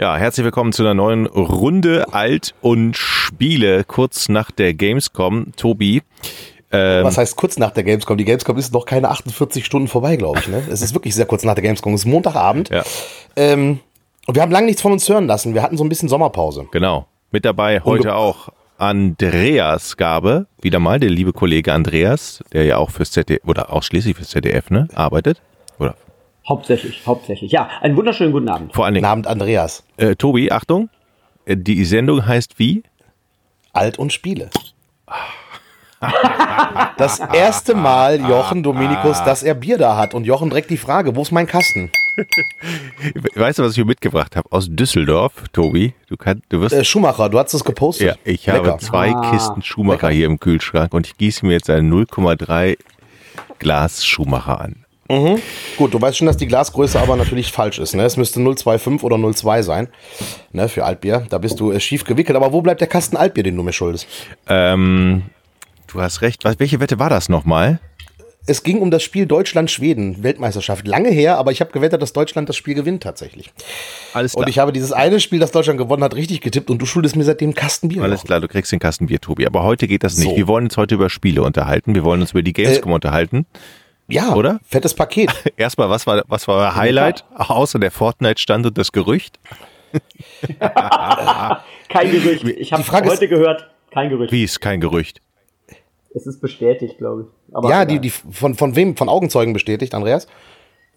Ja, herzlich willkommen zu einer neuen Runde Alt und Spiele, kurz nach der Gamescom. Tobi. Was heißt kurz nach der Gamescom? Die Gamescom ist noch keine 48 Stunden vorbei, glaube ich. Ne? Es ist wirklich sehr kurz nach der Gamescom. Es ist Montagabend. Ja. Und wir haben lange nichts von uns hören lassen. Wir hatten so ein bisschen Sommerpause. Genau. Mit dabei heute auch Andreas Gabe. Wieder mal der liebe Kollege Andreas, der ja auch fürs ZDF oder ausschließlich fürs ZDF, ne, arbeitet. Oder? Hauptsächlich. Ja, einen wunderschönen guten Abend. Vor allen Dingen. Guten Abend, Andreas. Tobi, Achtung, die Sendung heißt wie? Alt und Spiele. Das erste Mal, Jochen Dominikus, dass er Bier da hat. Und Jochen direkt die Frage, wo ist mein Kasten? Weißt du, was ich hier mitgebracht habe? Aus Düsseldorf, Tobi. Schumacher, du hast es gepostet. Ja, ich habe 2 Kisten Schumacher hier im Kühlschrank und ich gieße mir jetzt ein 0,3 Glas Schumacher an. Mhm. Gut, du weißt schon, dass die Glasgröße aber natürlich falsch ist. Ne? Es müsste 0,25 oder 0,2 sein, ne, für Altbier. Da bist du schief gewickelt. Aber wo bleibt der Kasten Altbier, den du mir schuldest? Du hast recht. Welche Wette war das nochmal? Es ging um das Spiel Deutschland-Schweden, Weltmeisterschaft. Lange her, aber ich habe gewettet, dass Deutschland das Spiel gewinnt tatsächlich. Alles klar. Und ich habe dieses eine Spiel, das Deutschland gewonnen hat, richtig getippt und du schuldest mir seitdem Kastenbier. Alles klar, du kriegst den Kastenbier, Tobi. Aber heute geht das nicht. So. Wir wollen uns heute über Spiele unterhalten. Wir wollen uns über die Gamescom unterhalten. Ja, oder? Fettes Paket. Erstmal, was war euer Highlight? Außer der Fortnite-Stand und das Gerücht? Kein Gerücht. Ich habe heute gehört, kein Gerücht. Wie ist kein Gerücht? Es ist bestätigt, glaube ich. Aber ja, die von wem? Von Augenzeugen bestätigt, Andreas?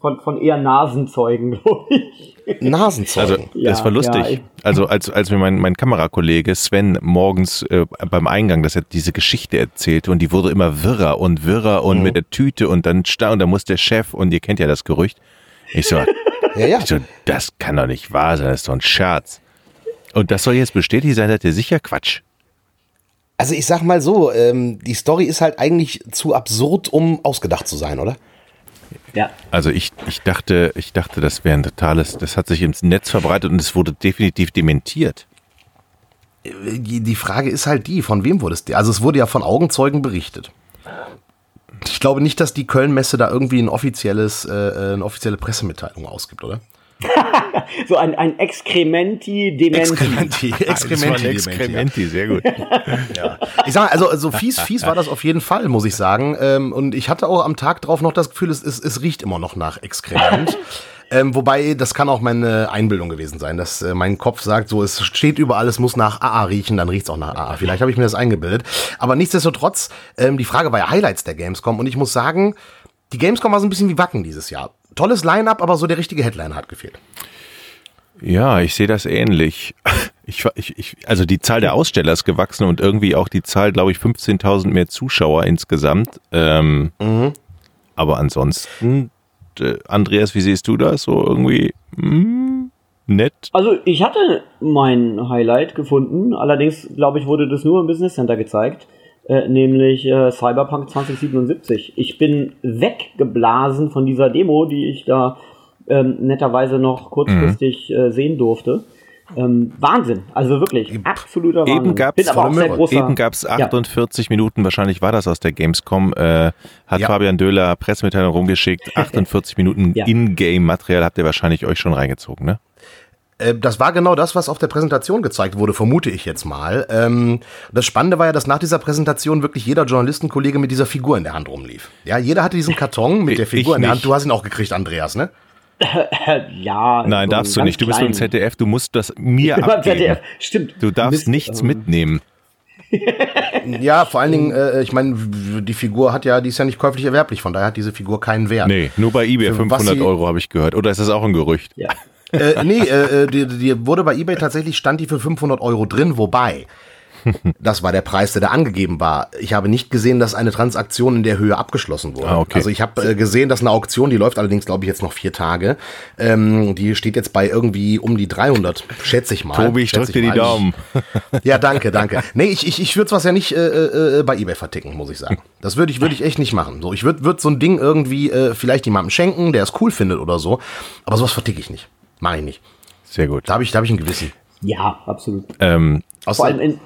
Von eher Nasenzeugen, glaube ich. Nasenzeugen? Also, ja, das war lustig. Ja, also als mir mein Kamerakollege Sven morgens beim Eingang, dass er diese Geschichte erzählte und die wurde immer wirrer und mit der Tüte und dann musste der Chef und ihr kennt ja das Gerücht. Ich so, ja. Ich so, das kann doch nicht wahr sein, das ist doch ein Scherz. Und das soll jetzt bestätigt sein, seid ihr sicher? Quatsch. Also ich sag mal so, die Story ist halt eigentlich zu absurd, um ausgedacht zu sein, oder? Ja. Also ich dachte, das wäre ein totales, das hat sich ins Netz verbreitet und es wurde definitiv dementiert. Die Frage ist halt die, von wem wurde es? Also es wurde ja von Augenzeugen berichtet. Ich glaube nicht, dass die Köln-Messe da irgendwie eine offizielle Pressemitteilung ausgibt, oder? So ein Exkrementi, sehr gut. Ja. Ich sag mal, also fies war das auf jeden Fall, muss ich sagen. Und ich hatte auch am Tag drauf noch das Gefühl, es riecht immer noch nach Exkrement. Wobei, das kann auch meine Einbildung gewesen sein, dass mein Kopf sagt, so, es steht überall, es muss nach AA riechen, dann riecht's auch nach AA. Vielleicht habe ich mir das eingebildet. Aber nichtsdestotrotz, die Frage war ja Highlights der Gamescom. Und ich muss sagen, die Gamescom war so ein bisschen wie Wacken dieses Jahr. Tolles Line-Up, aber so der richtige Headliner hat gefehlt. Ja, ich sehe das ähnlich. Also die Zahl der Aussteller ist gewachsen und irgendwie auch die Zahl, glaube ich, 15.000 mehr Zuschauer insgesamt. Aber ansonsten, Andreas, wie siehst du das? So irgendwie nett? Also ich hatte mein Highlight gefunden. Allerdings, glaube ich, wurde das nur im Business Center gezeigt. Nämlich Cyberpunk 2077. Ich bin weggeblasen von dieser Demo, die ich da netterweise noch kurzfristig sehen durfte. Wahnsinn, also wirklich, absoluter Wahnsinn. Eben gab es 48 Minuten, wahrscheinlich war das aus der Gamescom, hat Fabian Döhler Pressemitteilung rumgeschickt, 48 Minuten Ingame-Material habt ihr wahrscheinlich euch schon reingezogen, ne? Das war genau das, was auf der Präsentation gezeigt wurde, vermute ich jetzt mal. Das Spannende war ja, dass nach dieser Präsentation wirklich jeder Journalistenkollege mit dieser Figur in der Hand rumlief. Ja, jeder hatte diesen Karton mit der Figur in der Hand. Du hast ihn auch gekriegt, Andreas, ne? Ja. Nein, so darfst du nicht. Du bist beim ZDF, du musst das mir abgeben. ZDF. Stimmt. Du darfst nichts mitnehmen. Ja, vor allen Dingen, ich meine, die Figur die ist ja nicht käuflich erwerblich, von daher hat diese Figur keinen Wert. Nee, nur bei eBay 500 € habe ich gehört. Oder ist das auch ein Gerücht? Ja. Die wurde bei eBay tatsächlich, stand die für 500 € drin, wobei, das war der Preis, der da angegeben war. Ich habe nicht gesehen, dass eine Transaktion in der Höhe abgeschlossen wurde. Ah, okay. Also ich habe gesehen, dass eine Auktion, die läuft allerdings, glaube ich, jetzt noch 4 Tage, die steht jetzt bei irgendwie um die 300, schätze ich mal. Tobi, ich drücke dir die Daumen. Ja, danke. Nee, ich würde es ja nicht bei eBay verticken, muss ich sagen. Das würde ich echt nicht machen. So, ich würde so ein Ding irgendwie vielleicht jemandem schenken, der es cool findet oder so, aber sowas verticke ich nicht. Mach ich nicht. Sehr gut. Da hab ich ein Gewissen. Ja, absolut. Vor allem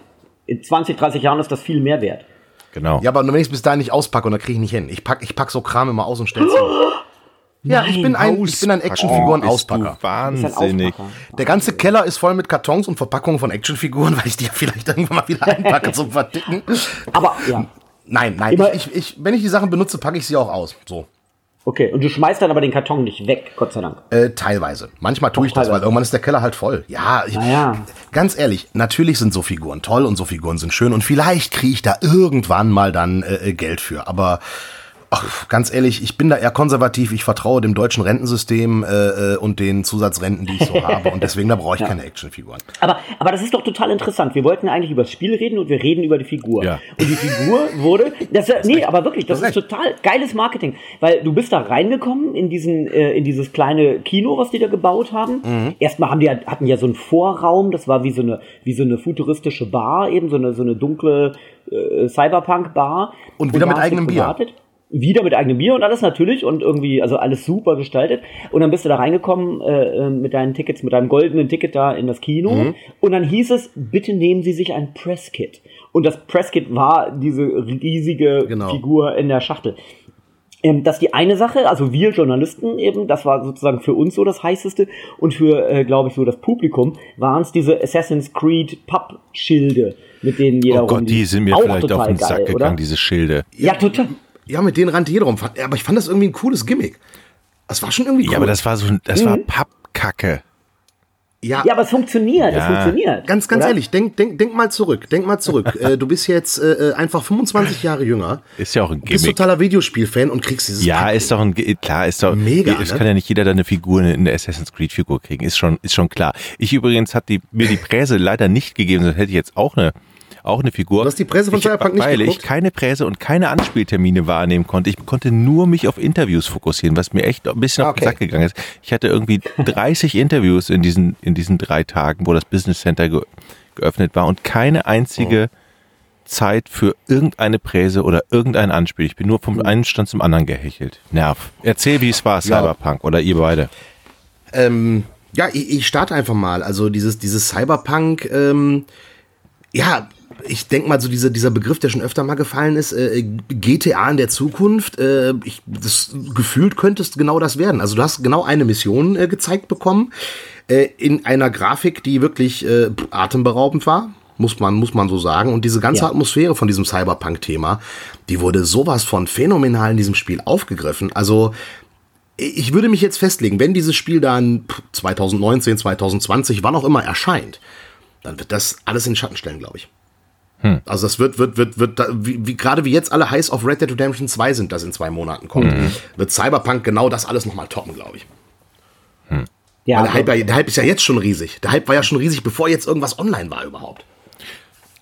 in 20, 30 Jahren ist das viel mehr wert. Genau. Ja, aber wenn ich es bis dahin nicht auspacke und da kriege ich nicht hin. Ich pack so Kram immer aus und stelle es hin. Ja, nein, ich bin ein Actionfiguren-Auspacker. Wahnsinnig. Der ganze Keller ist voll mit Kartons und Verpackungen von Actionfiguren, weil ich die ja vielleicht irgendwann mal wieder einpacke zum Verdicken. Aber, ja. Nein. Wenn ich die Sachen benutze, packe ich sie auch aus. So. Okay, und du schmeißt dann aber den Karton nicht weg, Gott sei Dank. Teilweise. Manchmal tue ich das, weil irgendwann ist der Keller halt voll. Ja, Ganz ehrlich, natürlich sind so Figuren toll und so Figuren sind schön und vielleicht kriege ich da irgendwann mal dann Geld für. Aber ganz ehrlich, ich bin da eher konservativ. Ich vertraue dem deutschen Rentensystem und den Zusatzrenten, die ich so habe. Und deswegen, da brauche ich keine Actionfiguren. Aber das ist doch total interessant. Wir wollten eigentlich über das Spiel reden und wir reden über die Figur. Ja. Und die Figur wurde... Das ist total geiles Marketing. Weil du bist da reingekommen in dieses kleine Kino, was die da gebaut haben. Mhm. Erstmal hatten ja so einen Vorraum. Das war wie so eine futuristische Bar, eben so eine dunkle Cyberpunk-Bar. Und wieder mit eigenem Bier. Wieder mit eigenem Bier und alles natürlich und irgendwie, also alles super gestaltet. Und dann bist du da reingekommen mit deinen Tickets, mit deinem goldenen Ticket da in das Kino. Mhm. Und dann hieß es, bitte nehmen Sie sich ein Presskit. Und das Presskit war diese riesige Figur in der Schachtel. Das ist die eine Sache, also wir Journalisten eben, das war sozusagen für uns so das Heißeste und für, glaube ich, so das Publikum waren es diese Assassin's Creed Pappschilde, mit denen jeder die sind mir vielleicht auf den Sack gegangen, oder? Diese Schilde. Ja, total. Ja, mit denen rannte jeder rum. Aber ich fand das irgendwie ein cooles Gimmick. Das war schon irgendwie cool. Ja, aber das war Pappkacke. Ja. Ja, aber es funktioniert. Ja. Es funktioniert. Ganz oder? Ehrlich, denk mal zurück. Du bist jetzt einfach 25 Jahre jünger. Ist ja auch ein Gimmick. Du bist totaler Videospiel-Fan und kriegst dieses Pappkacke. Ist doch mega. Es kann ja nicht jeder deine Figur, eine Assassin's Creed-Figur kriegen. Ist schon klar. Ich übrigens hat mir die Präse leider nicht gegeben, sonst hätte ich jetzt auch eine Figur. Du hast die Presse von Cyberpunk nicht geguckt? Weil ich keine Presse und keine Anspieltermine wahrnehmen konnte. Ich konnte nur mich auf Interviews fokussieren, was mir echt ein bisschen auf den Sack gegangen ist. Ich hatte irgendwie 30 Interviews in diesen 3 Tagen, wo das Business Center geöffnet war und keine einzige Zeit für irgendeine Präse oder irgendein Anspiel. Ich bin nur vom einen Stand zum anderen gehechelt. Nerv. Erzähl, wie es war, Cyberpunk oder ihr beide. Ja, ich starte einfach mal. Also dieses Cyberpunk, ich denke mal, so dieser Begriff, der schon öfter mal gefallen ist, GTA in der Zukunft, das gefühlt könntest genau das werden. Also du hast genau eine Mission gezeigt bekommen, in einer Grafik, die wirklich atemberaubend war, muss man so sagen. Und diese ganze Atmosphäre von diesem Cyberpunk-Thema, die wurde sowas von phänomenal in diesem Spiel aufgegriffen. Also ich würde mich jetzt festlegen, wenn dieses Spiel dann 2019, 2020, wann auch immer erscheint, dann wird das alles in den Schatten stellen, glaube ich. Also das wird gerade wie jetzt alle heiß auf Red Dead Redemption 2 sind, das in 2 Monaten kommt, wird Cyberpunk genau das alles nochmal toppen, glaube ich. Ja, weil der Hype ist ja jetzt schon riesig. Der Hype war ja schon riesig, bevor jetzt irgendwas online war überhaupt.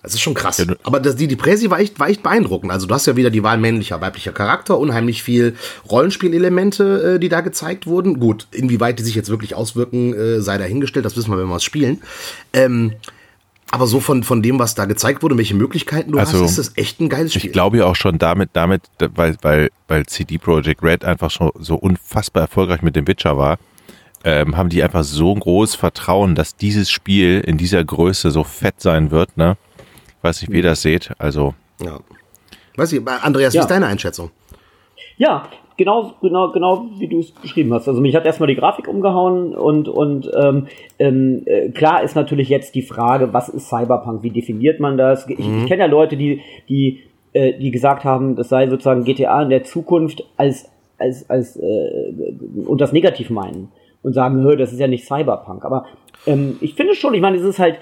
Das ist schon krass. Aber die Präsi war echt beeindruckend. Also du hast ja wieder die Wahl männlicher, weiblicher Charakter, unheimlich viel Rollenspielelemente, die da gezeigt wurden. Gut, inwieweit die sich jetzt wirklich auswirken, sei dahingestellt. Das wissen wir, wenn wir es spielen. Aber so von dem, was da gezeigt wurde, welche Möglichkeiten du hast, ist das echt ein geiles Spiel. Ich glaube ja auch schon damit weil CD Projekt Red einfach schon so unfassbar erfolgreich mit dem Witcher war, haben die einfach so ein großes Vertrauen, dass dieses Spiel in dieser Größe so fett sein wird. Ne? Ich weiß nicht, wie ihr das seht. Also, ja. Weiß ich, Andreas, wie ist deine Einschätzung? Ja, genau, wie du es beschrieben hast. Also mich hat erstmal die Grafik umgehauen und klar ist natürlich jetzt die Frage, was ist Cyberpunk? Wie definiert man das? Ich kenne ja Leute, die gesagt haben, das sei sozusagen GTA in der Zukunft als und das negativ meinen und sagen, das ist ja nicht Cyberpunk. Aber ich finde schon, ich meine, es ist halt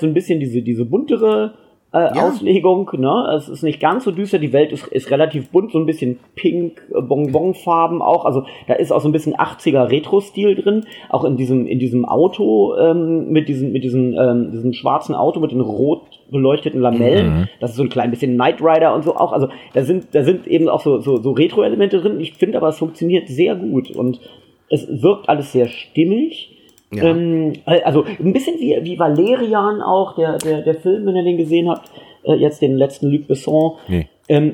so ein bisschen diese buntere Auslegung, ne? Es ist nicht ganz so düster, die Welt ist relativ bunt, so ein bisschen pink, Bonbonfarben auch, also da ist auch so ein bisschen 80er Retro-Stil drin, auch in diesem Auto, mit diesem schwarzen Auto, mit den rot beleuchteten Lamellen, das ist so ein klein bisschen Knight Rider und so auch, also da sind eben auch so Retro-Elemente drin, ich finde aber, es funktioniert sehr gut und es wirkt alles sehr stimmig. Ja. Also ein bisschen wie Valerian auch, der Film, wenn ihr den gesehen habt, jetzt den letzten Luc Besson. Nee.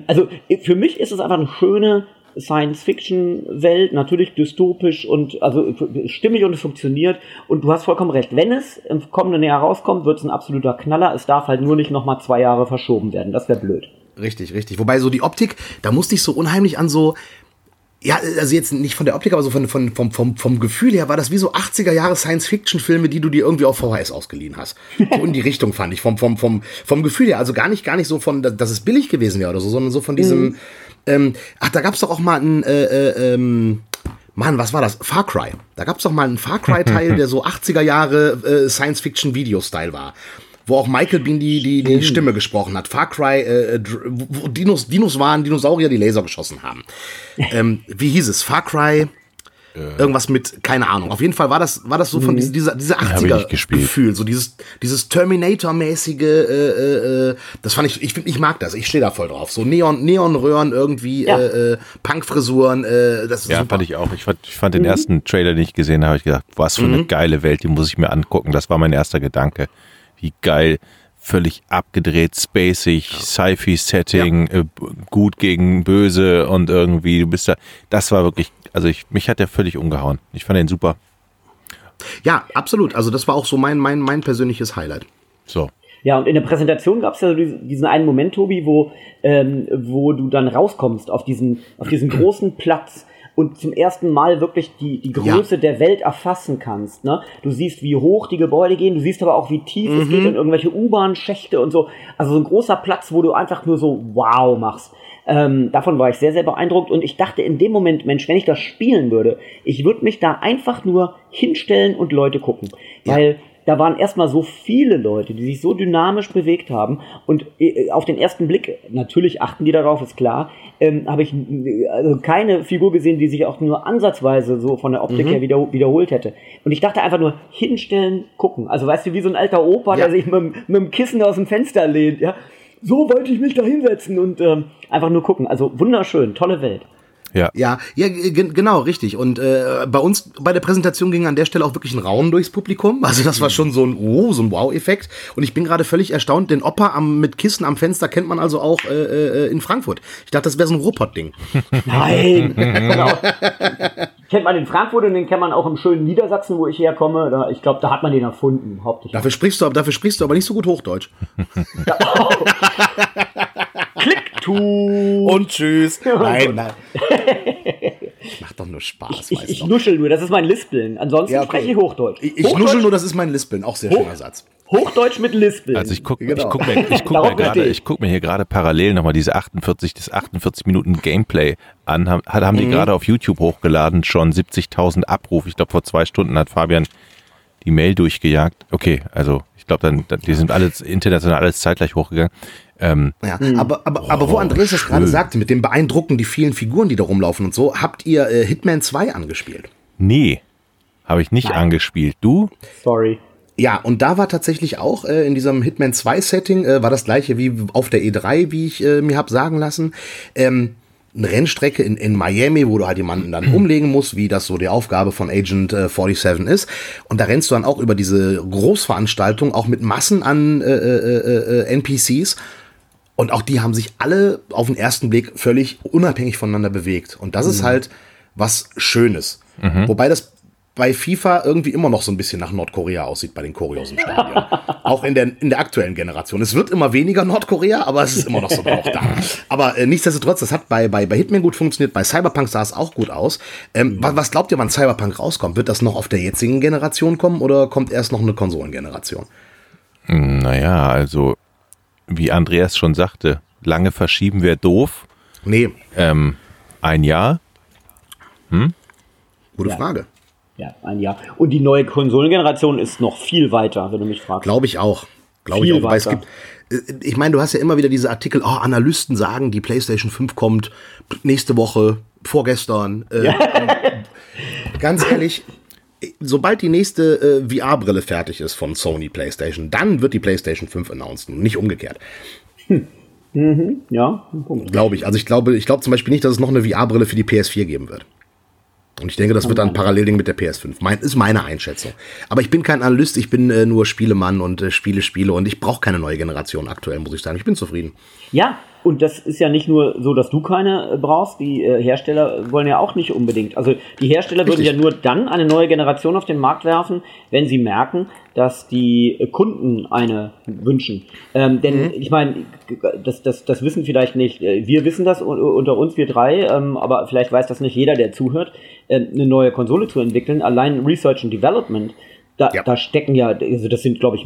Also für mich ist es einfach eine schöne Science-Fiction-Welt, natürlich dystopisch und also stimmig und es funktioniert und du hast vollkommen recht, wenn es im kommenden Jahr rauskommt, wird es ein absoluter Knaller, es darf halt nur nicht nochmal 2 Jahre verschoben werden, das wäre blöd. Richtig, richtig, wobei so die Optik, da musste ich so unheimlich an so Ja, also jetzt nicht von der Optik, aber so vom Gefühl her war das wie so 80er-Jahre-Science-Fiction-Filme, die du dir irgendwie auf VHS ausgeliehen hast. So in die Richtung, fand ich, vom Gefühl her. Also gar nicht so von, dass es billig gewesen wäre oder so, sondern so von diesem, da gab's doch auch mal ein, was war das? Far Cry. Da gab's doch mal einen Far Cry-Teil, der so 80er-Jahre Science-Fiction-Video-Style war. Wo auch Michael Biehn die Stimme gesprochen hat. Far Cry, wo Dinos waren, Dinosaurier, die Laser geschossen haben. Wie hieß es? Far Cry, irgendwas mit, keine Ahnung. Auf jeden Fall war das so von dieser 80er-Gefühl. So dieses Terminator-mäßige, das fand ich mag das. Ich stehe da voll drauf. So Neonröhren irgendwie, ja. Punkfrisuren, das ist ja, super. Fand ich auch. Ich fand den ersten Trailer, den ich gesehen habe, ich gedacht, was für eine geile Welt, die muss ich mir angucken. Das war mein erster Gedanke. Wie geil, völlig abgedreht, spacig, Sci-Fi-Setting, gut gegen böse und irgendwie, du bist da, das war wirklich, also mich hat der völlig umgehauen. Ich fand den super. Ja, absolut, also das war auch so mein persönliches Highlight. So. Ja, und in der Präsentation gab es ja so diesen einen Moment, Tobi, wo du dann rauskommst auf diesen großen Platz, und zum ersten Mal wirklich die Größe der Welt erfassen kannst. Ne? Du siehst, wie hoch die Gebäude gehen, du siehst aber auch, wie tief es geht und irgendwelche U-Bahn-Schächte und so. Also so ein großer Platz, wo du einfach nur so wow machst. Davon war ich sehr, sehr beeindruckt. Und ich dachte in dem Moment, Mensch, wenn ich das spielen würde, ich würde mich da einfach nur hinstellen und Leute gucken. Ja. Weil da waren erstmal so viele Leute, die sich so dynamisch bewegt haben. Und auf den ersten Blick, natürlich achten die darauf, ist klar, habe ich keine Figur gesehen, die sich auch nur ansatzweise so von der Optik her wiederholt hätte. Und ich dachte einfach nur, hinstellen, gucken. Also weißt du, wie so ein alter Opa, der sich mit dem Kissen aus dem Fenster lehnt. Ja? So wollte ich mich da hinsetzen und einfach nur gucken. Also wunderschön, tolle Welt. Ja, genau, richtig. Und bei uns, bei der Präsentation ging an der Stelle auch wirklich ein Raunen durchs Publikum. Also das war schon so ein Wow-Effekt. Und ich bin gerade völlig erstaunt, den Opa mit Kissen am Fenster kennt man also auch in Frankfurt. Ich dachte, das wäre so ein Ruhrpott-Ding. Nein, genau. Kennt man in Frankfurt und den kennt man auch im schönen Niedersachsen, wo ich herkomme. Ich glaube, da hat man den erfunden, hauptsächlich. Dafür sprichst du aber nicht so gut Hochdeutsch. Und tschüss. Nein. Macht doch nur Spaß. Ich nuschel nur, das ist mein Lispeln. Ansonsten spreche ich Hochdeutsch. Ich nuschel nur, das ist mein Lispeln. Auch sehr schöner Satz. Hochdeutsch mit Lispeln. Also ich guck mir hier gerade parallel nochmal das 48 Minuten Gameplay an. Haben die gerade auf YouTube hochgeladen, schon 70.000 Abrufe. Ich glaube, vor 2 Stunden hat Fabian die Mail durchgejagt. Okay, also ich glaube, dann die sind alle international alles zeitgleich hochgegangen. Aber wo Andreas das gerade sagte, mit dem beeindruckend die vielen Figuren, die da rumlaufen und so, habt ihr Hitman 2 angespielt? Nee, habe ich nicht angespielt. Du? Sorry. Ja, und da war tatsächlich auch in diesem Hitman 2 Setting, war das gleiche wie auf der E3, wie ich mir habe sagen lassen, eine Rennstrecke in Miami, wo du halt jemanden dann umlegen musst, wie das so die Aufgabe von Agent 47 ist. Und da rennst du dann auch über diese Großveranstaltung, auch mit Massen an NPCs. Und auch die haben sich alle auf den ersten Blick völlig unabhängig voneinander bewegt. Und das ist halt was Schönes. Mhm. Wobei das bei FIFA irgendwie immer noch so ein bisschen nach Nordkorea aussieht bei den Choreos im Stadion. Auch in der aktuellen Generation. Es wird immer weniger Nordkorea, aber es ist immer noch so auch da. Aber nichtsdestotrotz, das hat bei Hitman gut funktioniert, bei Cyberpunk sah es auch gut aus. Was glaubt ihr, wann Cyberpunk rauskommt? Wird das noch auf der jetzigen Generation kommen oder kommt erst noch eine Konsolengeneration? Naja, also wie Andreas schon sagte, lange verschieben wäre doof. Nee. 1 Jahr? Gute Frage. Ja, 1 Jahr. Und die neue Konsolengeneration ist noch viel weiter, wenn du mich fragst. Glaube ich auch. Weil es gibt, ich meine, du hast ja immer wieder diese Artikel, Analysten sagen, die PlayStation 5 kommt nächste Woche, vorgestern. Ganz ehrlich, sobald die nächste VR-Brille fertig ist von Sony PlayStation, dann wird die PlayStation 5 announced, nicht umgekehrt. Ja, Punkt. Glaube ich. Also ich glaube zum Beispiel nicht, dass es noch eine VR-Brille für die PS4 geben wird. Und ich denke, das wird dann parallel Ding mit der PS5. Ist meine Einschätzung. Aber ich bin kein Analyst, ich bin nur Spielemann und Spiele. Und ich brauche keine neue Generation aktuell, muss ich sagen. Ich bin zufrieden. Ja, Und das ist ja nicht nur so, dass du keine brauchst, die Hersteller wollen ja auch nicht unbedingt. Also die Hersteller würden ja nur dann eine neue Generation auf den Markt werfen, wenn sie merken, dass die Kunden eine wünschen. Denn ich meine, das wissen vielleicht nicht, wir wissen das unter uns, wir drei, aber vielleicht weiß das nicht jeder, der zuhört, eine neue Konsole zu entwickeln, allein Research and Development. Da stecken ja, also das sind, glaube ich,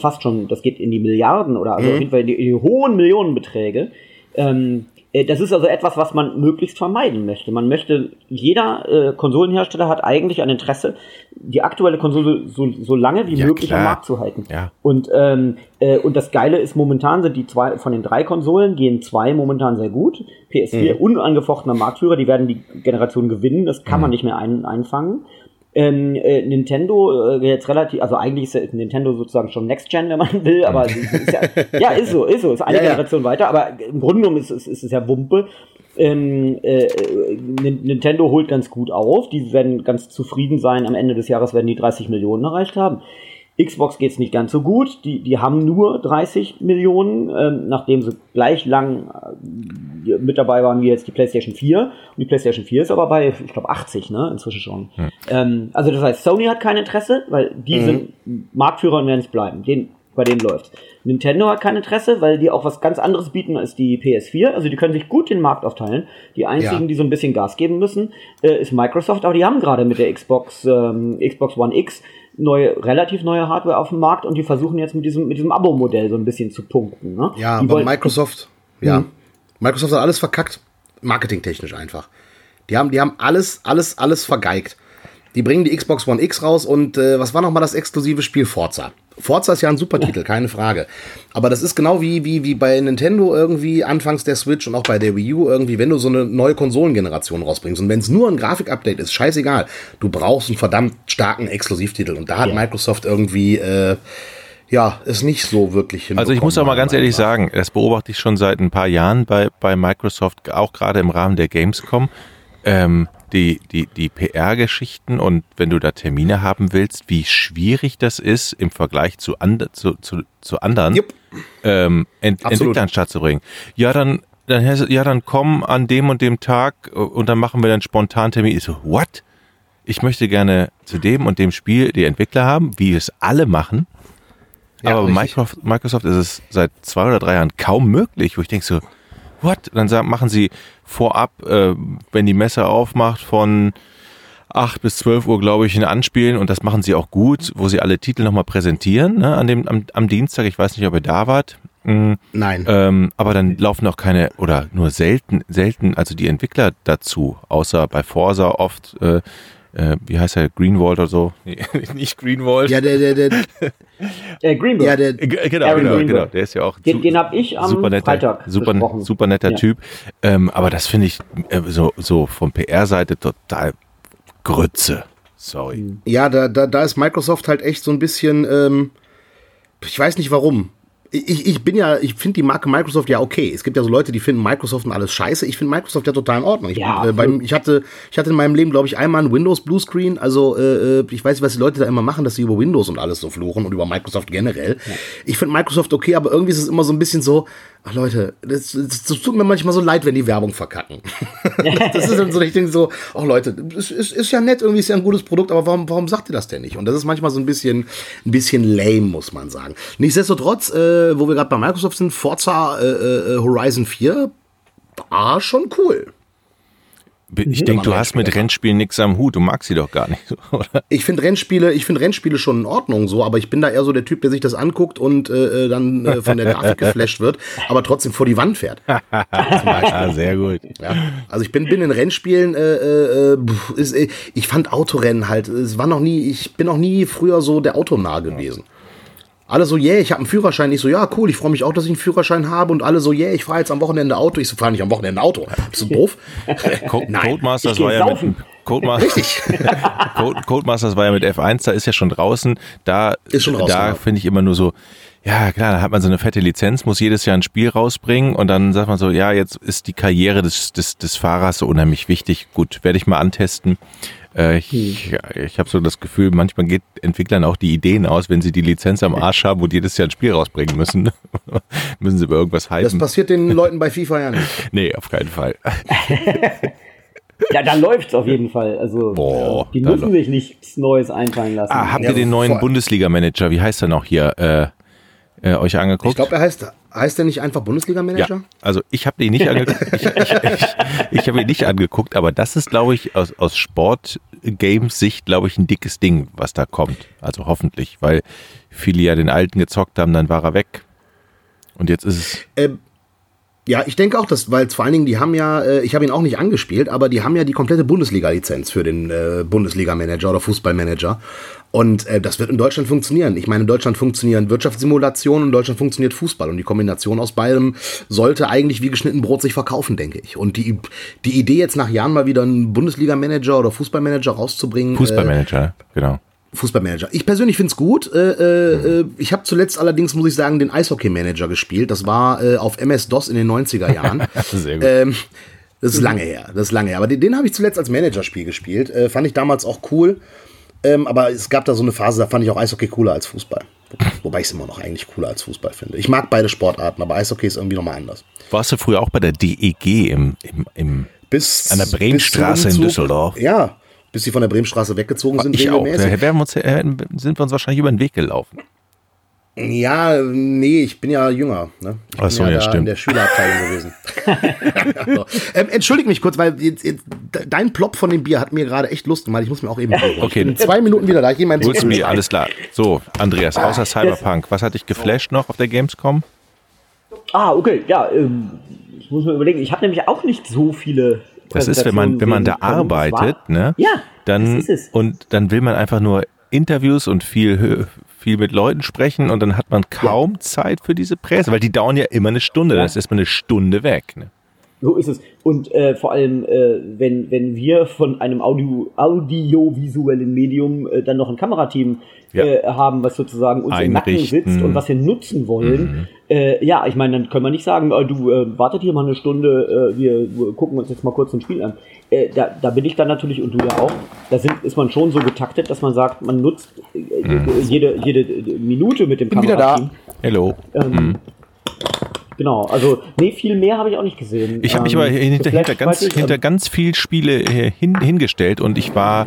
fast schon, das geht in die Milliarden oder also auf jeden Fall in die hohen Millionenbeträge. Das ist also etwas, was man möglichst vermeiden möchte. Man möchte, jeder Konsolenhersteller hat eigentlich ein Interesse, die aktuelle Konsole so lange wie möglich am Markt zu halten. Ja. Und das Geile ist, momentan sind die zwei, von den drei Konsolen gehen zwei momentan sehr gut. PS4, unangefochtener Marktführer, die werden die Generation gewinnen, das kann man nicht mehr einfangen. Nintendo jetzt relativ, also eigentlich ist ja Nintendo sozusagen schon Next Gen, wenn man will, aber ist ja, ist so, ist eine Generation weiter, aber im Grunde genommen ist es ja Wumpe. Nintendo holt ganz gut auf, die werden ganz zufrieden sein, am Ende des Jahres werden die 30 Millionen erreicht haben. Xbox geht's nicht ganz so gut, die haben nur 30 Millionen, nachdem sie gleich lang mit dabei waren wie jetzt die PlayStation 4. Und die PlayStation 4 ist aber bei, ich glaube, 80, ne, inzwischen schon. Hm. Also das heißt, Sony hat kein Interesse, weil die sind Marktführer und werden es bleiben. Bei denen läuft's. Nintendo hat kein Interesse, weil die auch was ganz anderes bieten als die PS4. Also die können sich gut den Markt aufteilen. Die einzigen, die so ein bisschen Gas geben müssen, ist Microsoft. Aber die haben gerade mit der Xbox One X relativ neue Hardware auf dem Markt und die versuchen jetzt mit diesem Abo-Modell so ein bisschen zu punkten. Ne? Ja, die aber Microsoft hat alles verkackt, marketingtechnisch einfach. Die haben alles vergeigt. Die bringen die Xbox One X raus und was war nochmal das exklusive Spiel? Forza. Forza ist ja ein super Titel, keine Frage. Aber das ist genau wie bei Nintendo irgendwie, anfangs der Switch und auch bei der Wii U irgendwie, wenn du so eine neue Konsolengeneration rausbringst und wenn es nur ein Grafikupdate ist, scheißegal, du brauchst einen verdammt starken Exklusivtitel und da hat Microsoft irgendwie ist nicht so wirklich hinbekommen. Also ich muss auch mal ganz ehrlich sagen, das beobachte ich schon seit ein paar Jahren bei Microsoft, auch gerade im Rahmen der Gamescom, die PR-Geschichten und wenn du da Termine haben willst, wie schwierig das ist, im Vergleich zu anderen Entwicklern stattzubringen. Ja, dann komm an dem und dem Tag und dann machen wir dann spontan Termin. Ich so, what? Ich möchte gerne zu dem und dem Spiel die Entwickler haben, wie es alle machen. Ja, aber bei Microsoft ist es seit 2 oder 3 Jahren kaum möglich, wo ich denke so, what? Dann machen sie vorab, wenn die Messe aufmacht, von 8 bis 12 Uhr, glaube ich, ein Anspielen. Und das machen sie auch gut, wo sie alle Titel nochmal präsentieren, ne? Am Dienstag. Ich weiß nicht, ob ihr da wart. Nein. Aber dann laufen auch keine oder nur selten, also die Entwickler dazu, außer bei Forza oft, wie heißt er, Greenwald oder so? Nee, nicht Greenwald. Ja, der Greenwald. Ja, genau. Der ist ja auch den hab ich am Freitag besprochen. Super netter Typ. Aber das finde ich so von PR-Seite total Grütze. Sorry. Ja, da ist Microsoft halt echt so ein bisschen, ich weiß nicht warum. Ich finde die Marke Microsoft ja okay. Es gibt ja so Leute, die finden Microsoft und alles scheiße. Ich finde Microsoft ja total in Ordnung. Ich hatte in meinem Leben, glaube ich, einmal einen Windows-Bluescreen. Also ich weiß nicht, was die Leute da immer machen, dass sie über Windows und alles so fluchen und über Microsoft generell. Ja. Ich finde Microsoft okay, aber irgendwie ist es immer so ein bisschen so, ach Leute, das tut mir manchmal so leid, wenn die Werbung verkacken. Das ist dann so, ich denke so, ach Leute, ist ja nett, irgendwie ist ja ein gutes Produkt, aber warum sagt ihr das denn nicht? Und das ist manchmal so ein bisschen lame, muss man sagen. Nichtsdestotrotz, wo wir gerade bei Microsoft sind, Forza Horizon 4 war schon cool. Ich denke, du hast mit Rennspielen nichts am Hut, du magst sie doch gar nicht, oder? Ich finde Rennspiele schon in Ordnung so, aber ich bin da eher so der Typ, der sich das anguckt und dann von der Grafik geflasht wird, aber trotzdem vor die Wand fährt. Ja, sehr gut. Ja. Also ich bin in Rennspielen, ich fand Autorennen halt, ich bin noch nie früher so der Autonah gewesen. Alle so, yeah, ich habe einen Führerschein. Ich so, ja, cool, ich freue mich auch, dass ich einen Führerschein habe. Und alle so, yeah, ich fahre jetzt am Wochenende Auto. Ich so, fahre nicht am Wochenende Auto. Bist du doof? Codemasters war ja mit Codemasters. Richtig. Codemasters war ja mit F1, da ist ja schon draußen. Da finde ich immer nur so, ja klar, da hat man so eine fette Lizenz, muss jedes Jahr ein Spiel rausbringen und dann sagt man so, ja, jetzt ist die Karriere des Fahrers so unheimlich wichtig. Gut, werde ich mal antesten. Ich habe so das Gefühl, manchmal geht Entwicklern auch die Ideen aus, wenn sie die Lizenz am Arsch haben und jedes Jahr ein Spiel rausbringen müssen. Müssen sie über irgendwas hypen. Das passiert den Leuten bei FIFA ja nicht. Nee, auf keinen Fall. Ja, da läuft's auf jeden Fall. Also die müssen sich nichts Neues einfallen lassen. Ah, habt ihr den neuen Bundesliga-Manager, wie heißt er noch hier, euch angeguckt? Ich glaube, er heißt er nicht einfach Bundesliga-Manager? Ja, also ich habe ihn nicht angeguckt. Ich habe ihn nicht angeguckt, aber das ist, glaube ich, aus Sport-Games-Sicht, glaube ich, ein dickes Ding, was da kommt. Also hoffentlich, weil viele ja den alten gezockt haben, dann war er weg. Und jetzt ist es... Ja, ich denke auch, weil vor allen Dingen, die haben ja, ich habe ihn auch nicht angespielt, aber die haben ja die komplette Bundesliga-Lizenz für den Bundesliga-Manager oder Fußballmanager. Und das wird in Deutschland funktionieren. Ich meine, in Deutschland funktionieren Wirtschaftssimulationen, in Deutschland funktioniert Fußball. Und die Kombination aus beidem sollte eigentlich wie geschnitten Brot sich verkaufen, denke ich. Und die Idee, jetzt nach Jahren mal wieder einen Bundesliga-Manager oder Fußballmanager rauszubringen. Fußballmanager, genau. Fußballmanager. Ich persönlich find's gut. Ich habe zuletzt allerdings, muss ich sagen, den Eishockey-Manager gespielt. Das war auf MS-DOS in den 90er Jahren. Sehr gut. Das ist lange her. Aber den habe ich zuletzt als Managerspiel gespielt. Fand ich damals auch cool. Aber es gab da so eine Phase, da fand ich auch Eishockey cooler als Fußball. Wobei ich es immer noch eigentlich cooler als Fußball finde. Ich mag beide Sportarten, aber Eishockey ist irgendwie nochmal anders. Warst du früher auch bei der DEG an der Bremenstraße in Düsseldorf? Ja. Bis sie von der Bremenstraße weggezogen sind. Ich auch. Sind wir uns wahrscheinlich über den Weg gelaufen. Ja, nee, ich bin ja jünger. Ne? Ich bin in der Schülerabteilung gewesen. Also, entschuldige mich kurz, weil dein Plop von dem Bier hat mir gerade echt Lust gemacht. Ich muss mir auch eben... Okay. In 2 Minuten wieder da. Holst du mir, alles klar. So, Andreas, außer Cyberpunk, was hat dich geflasht noch auf der Gamescom? Ah, okay, ja. Ich muss mir überlegen, ich habe nämlich auch nicht so viele... Das ist, wenn man da arbeitet, ne? Ja, dann, das ist es. Und dann will man einfach nur Interviews und viel mit Leuten sprechen und dann hat man kaum Zeit für diese Presse, weil die dauern ja immer eine Stunde. Ja. Das ist mal eine Stunde weg, ne? So ist es. Und vor allem, wenn wir von einem audiovisuellen Medium dann noch ein Kamerateam haben, was sozusagen uns im Nacken sitzt und was wir nutzen wollen, ja, ich meine, dann können wir nicht sagen, du wartet hier mal eine Stunde, wir gucken uns jetzt mal kurz ein Spiel an. Da bin ich dann natürlich und du ja auch, ist man schon so getaktet, dass man sagt, man nutzt jede Minute mit dem Kamerateam. Hello. Genau, also viel mehr habe ich auch nicht gesehen. Ich habe mich aber hinter ganz viel Spiele hingestellt und ich war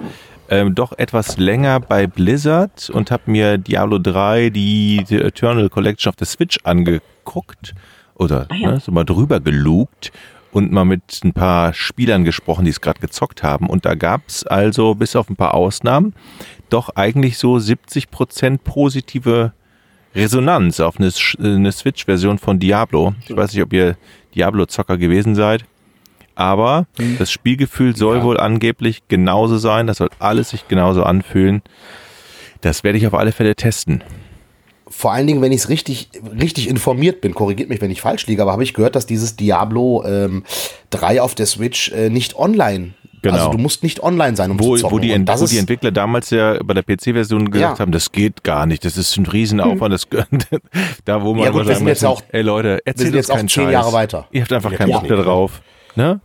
doch etwas länger bei Blizzard und habe mir Diablo 3, die Eternal Collection auf der Switch angeguckt oder so mal drüber gelugt und mal mit ein paar Spielern gesprochen, die es gerade gezockt haben. Und da gab es also bis auf ein paar Ausnahmen doch eigentlich so 70% positive Resonanz auf eine Switch-Version von Diablo. Ich weiß nicht, ob ihr Diablo-Zocker gewesen seid, aber das Spielgefühl soll wohl angeblich genauso sein. Das soll alles sich genauso anfühlen. Das werde ich auf alle Fälle testen. Vor allen Dingen, wenn ich es richtig informiert bin, korrigiert mich, wenn ich falsch liege, aber habe ich gehört, dass dieses Diablo 3 auf der Switch nicht online. Genau. Also du musst nicht online sein, um zu zocken. Wo die Entwickler damals ja bei der PC-Version gesagt haben, das geht gar nicht, das ist ein Riesenaufwand. Da wo man sagen muss, ey Leute, erzählt jetzt keinen Scheiß. 10 Jahre weiter. Ihr habt einfach keinen Bock mehr drauf. Ne?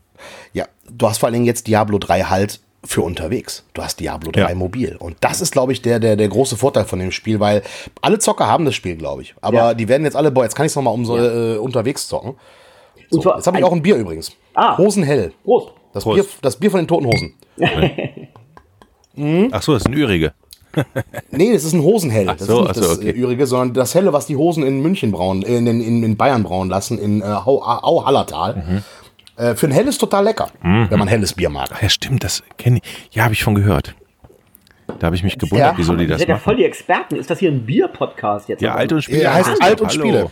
Ja, du hast vor allen Dingen jetzt Diablo 3 halt für unterwegs. Du hast Diablo 3 mobil. Und das ist, glaube ich, der große Vorteil von dem Spiel, weil alle Zocker haben das Spiel, glaube ich. Aber die werden jetzt alle, jetzt kann ich es nochmal unterwegs zocken. So, jetzt habe ich auch ein Bier übrigens. Hosenhell. Prost. Das Bier von den Toten Hosen. Ach so, das ist ein Ürige. Nee, das ist ein Hosenhell. Das ist nicht das Ürige, sondern das Helle, was die Hosen in München brauen, in Bayern brauen lassen, in Au-Hallertal. Für ein Helles total lecker, wenn man helles Bier mag. Ja, stimmt, das kenne ich. Ja, habe ich schon gehört. Da habe ich mich gewundert, wieso die das machen. Ihr seid ja voll die Experten. Ist das hier ein Bier-Podcast jetzt? Ja, Alt und Spiele. Ja, heißt Alt und Spiele.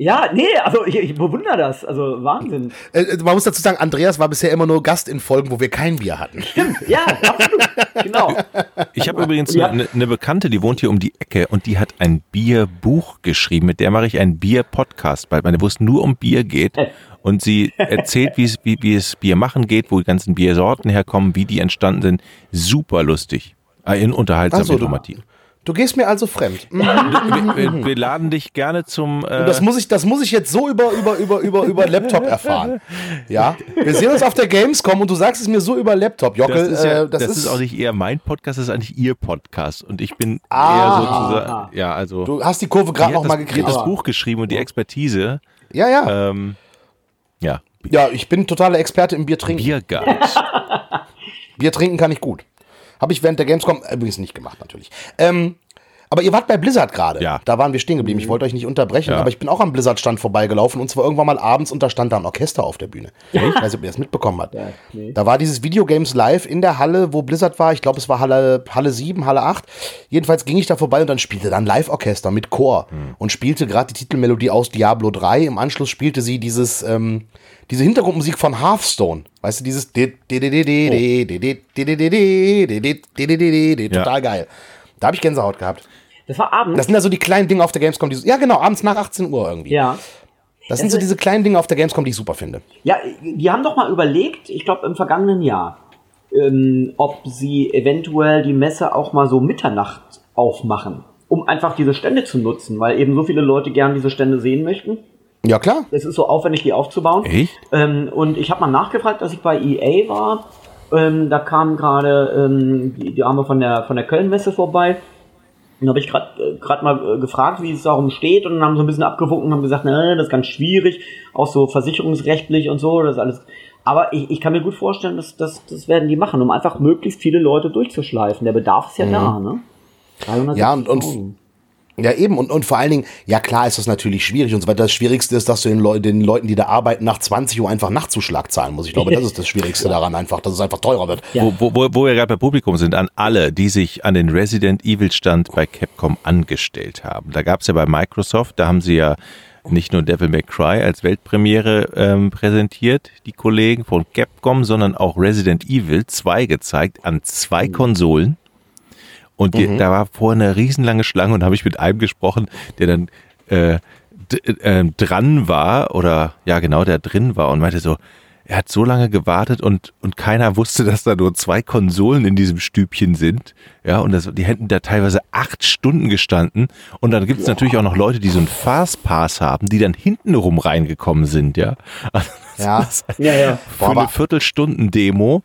Ja, nee, also ich bewundere das. Also Wahnsinn. Man muss dazu sagen, Andreas war bisher immer nur Gast in Folgen, wo wir kein Bier hatten. Stimmt, ja, absolut. Genau. Ich habe übrigens eine Bekannte, die wohnt hier um die Ecke und die hat ein Bierbuch geschrieben. Mit der mache ich einen Bier-Podcast bald, wo es nur um Bier geht. Und sie erzählt, wie es Bier machen geht, wo die ganzen Biersorten herkommen, wie die entstanden sind. Super lustig. Unterhaltsam, also, informativ. Du gehst mir also fremd. Wir laden dich gerne zum. Das muss ich jetzt so über Laptop erfahren. Ja, wir sehen uns auf der Gamescom und du sagst es mir so über Laptop, Jockel. Das ist auch nicht eher mein Podcast, das ist eigentlich ihr Podcast und ich bin eher sozusagen. Ja, also. Du hast die Kurve gerade noch mal gekriegt. Ich habe das Buch geschrieben und die Expertise. Ja. Ja. Ja, ich bin totaler Experte im Bier trinken. Biergeist. Bier trinken kann ich gut. Habe ich während der Gamescom übrigens nicht gemacht, natürlich. Aber ihr wart bei Blizzard gerade. Ja. Da waren wir stehen geblieben. Ich wollte euch nicht unterbrechen, aber ich bin auch am Blizzard-Stand vorbeigelaufen. Und zwar irgendwann mal abends und da stand da ein Orchester auf der Bühne. Ja. Ich weiß nicht, ob ihr das mitbekommen habt. Ja, nee. Da war dieses Videogames Live in der Halle, wo Blizzard war. Ich glaube, es war Halle 7, Halle 8. Jedenfalls ging ich da vorbei und dann spielte da ein Live-Orchester mit Chor. Und spielte gerade die Titelmelodie aus Diablo 3. Im Anschluss spielte sie diese Hintergrundmusik von Hearthstone. Weißt du, dieses total geil. Da habe ich Gänsehaut gehabt. Das war abends? Das sind ja so die kleinen Dinge auf der Gamescom. Ja, genau, abends nach 18 Uhr irgendwie. Ja. Das sind so diese kleinen Dinge auf der Gamescom, die ich super finde. Ja, die haben doch mal überlegt, ich glaube im vergangenen Jahr, ob sie eventuell die Messe auch mal so Mitternacht aufmachen, um einfach diese Stände zu nutzen, weil eben so viele Leute gern diese Stände sehen möchten. Ja, klar. Es ist so aufwendig, die aufzubauen. Echt? Und ich habe mal nachgefragt, als ich bei EA war. Da kam gerade die Arme von der Köln-Messe vorbei. Und da habe ich gerade mal gefragt, wie es darum steht. Und dann haben so ein bisschen abgewunken und haben gesagt, das ist ganz schwierig, auch so versicherungsrechtlich und so, das ist alles. Aber ich kann mir gut vorstellen, dass das werden die machen, um einfach möglichst viele Leute durchzuschleifen. Der Bedarf ist ja da, ne? 370. Ja, und ja, eben. Und vor allen Dingen, ja klar ist das natürlich schwierig und so weiter. Das Schwierigste ist, dass du den Leuten, die da arbeiten, nach 20 Uhr einfach Nachtzuschlag zahlen musst. Ich glaube, das ist das Schwierigste daran einfach, dass es einfach teurer wird. Ja. Wo wir gerade bei Publikum sind, an alle, die sich an den Resident Evil Stand bei Capcom angestellt haben. Da gab es ja bei Microsoft, da haben sie ja nicht nur Devil May Cry als Weltpremiere präsentiert, die Kollegen von Capcom, sondern auch Resident Evil 2 gezeigt an 2 Konsolen. Und da war vorher eine riesenlange Schlange und habe ich mit einem gesprochen, der dann der drin war und meinte so, er hat so lange gewartet und keiner wusste, dass da nur 2 Konsolen in diesem Stübchen sind. Ja, und die hätten da teilweise 8 Stunden gestanden. Und dann gibt es natürlich auch noch Leute, die so einen Fastpass haben, die dann hintenrum reingekommen sind, ja. Also für eine Viertelstunden-Demo.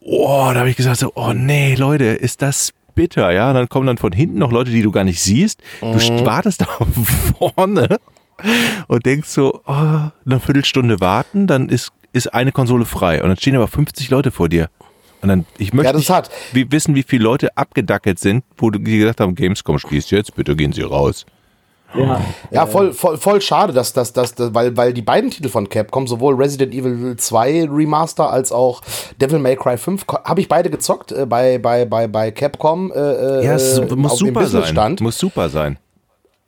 Oh, da habe ich gesagt so, oh nee, Leute, ist das bitter, ja, und dann kommen dann von hinten noch Leute, die du gar nicht siehst, du wartest da vorne und denkst so, oh, eine Viertelstunde warten, dann ist eine Konsole frei und dann stehen aber 50 Leute vor dir und dann, ich möchte nicht wissen, wie viele Leute abgedackelt sind, wo die gesagt haben, Gamescom schließt jetzt, bitte gehen Sie raus. Ja, voll schade, dass weil die beiden Titel von Capcom, sowohl Resident Evil 2 Remaster als auch Devil May Cry 5, habe ich beide gezockt bei Capcom. Muss super sein.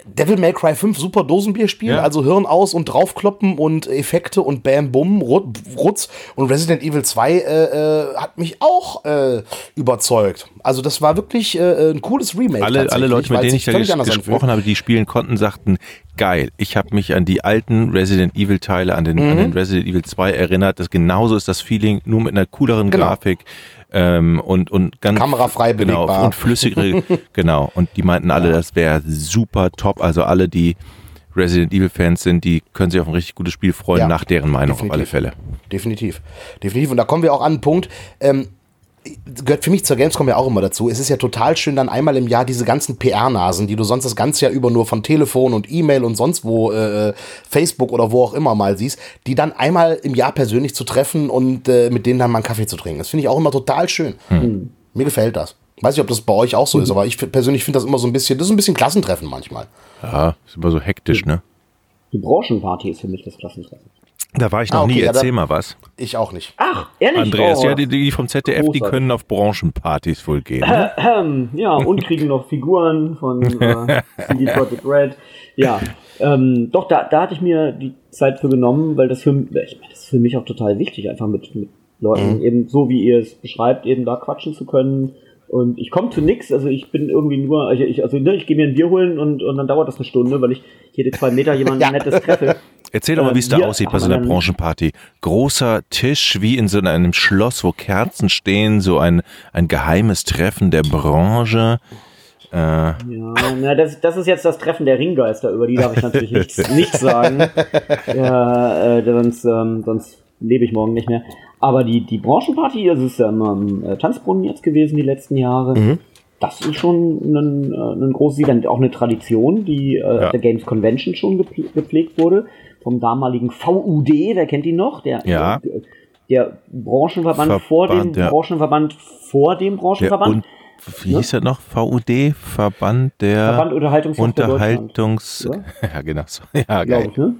Devil May Cry 5, super Dosenbier spielen, also Hirn aus und draufkloppen und Effekte und Bam, Bumm, Rutz. Und Resident Evil 2 hat mich auch überzeugt. Also das war wirklich ein cooles Remake. Alle Leute, mit denen ich da gesprochen habe, die spielen konnten, sagten, geil, ich habe mich an die alten Resident Evil Teile, an den Resident Evil 2 erinnert. Das genauso ist das Feeling, nur mit einer cooleren Grafik. Und ganz kamerafrei belegbar und flüssigere und die meinten alle, das wäre super top, also alle, die Resident Evil Fans sind, die können sich auf ein richtig gutes Spiel freuen, nach deren Meinung definitiv. Auf alle Fälle definitiv und da kommen wir auch an einen Punkt, gehört für mich zur Gamescom ja auch immer dazu. Es ist ja total schön, dann einmal im Jahr diese ganzen PR-Nasen, die du sonst das ganze Jahr über nur von Telefon und E-Mail und sonst wo, Facebook oder wo auch immer mal siehst, die dann einmal im Jahr persönlich zu treffen und mit denen dann mal einen Kaffee zu trinken. Das finde ich auch immer total schön. Mir gefällt das. Weiß nicht, ob das bei euch auch so ist, aber ich persönlich finde das immer so ein bisschen, das ist ein bisschen Klassentreffen manchmal. Ja, ist immer so hektisch, ne? Die Branchenparty ist für mich das Klassentreffen. Da war ich noch nie, erzähl mal was. Ich auch nicht. Ach, ehrlich? Andreas, ja, die vom ZDF, großartig. Die können auf Branchenpartys wohl gehen. Ne? Ja, und kriegen noch Figuren von CD Projekt Red. Ja, doch, da hatte ich mir die Zeit für genommen, weil das ist für mich auch total wichtig, einfach mit Leuten eben so, wie ihr es beschreibt, eben da quatschen zu können. Und ich komme zu nix, also ich bin irgendwie nur, ich gehe mir ein Bier holen und dann dauert das eine Stunde, weil ich jede 2 Meter jemanden Nettes treffe. Erzähl doch mal, wie es da aussieht bei so einer Branchenparty. Großer Tisch, wie in so einem Schloss, wo Kerzen stehen, so ein geheimes Treffen der Branche. Ja, na, das ist jetzt das Treffen der Ringgeister, über die darf ich natürlich nichts sagen. Sonst lebe ich morgen nicht mehr. Aber die Branchenparty, das ist ja immer im Tanzbrunnen jetzt gewesen die letzten Jahre, das ist schon ein großes Event, auch eine Tradition, die auf der Games Convention schon gepflegt wurde, vom damaligen VUD, wer kennt ihn noch? Der Branchenverband vor dem Branchenverband vor dem Branchenverband. Wie hieß er noch? VUD, Verband Unterhaltungssoftware Deutschland. Ja, genau. So. Ja, geil. Ich, ne?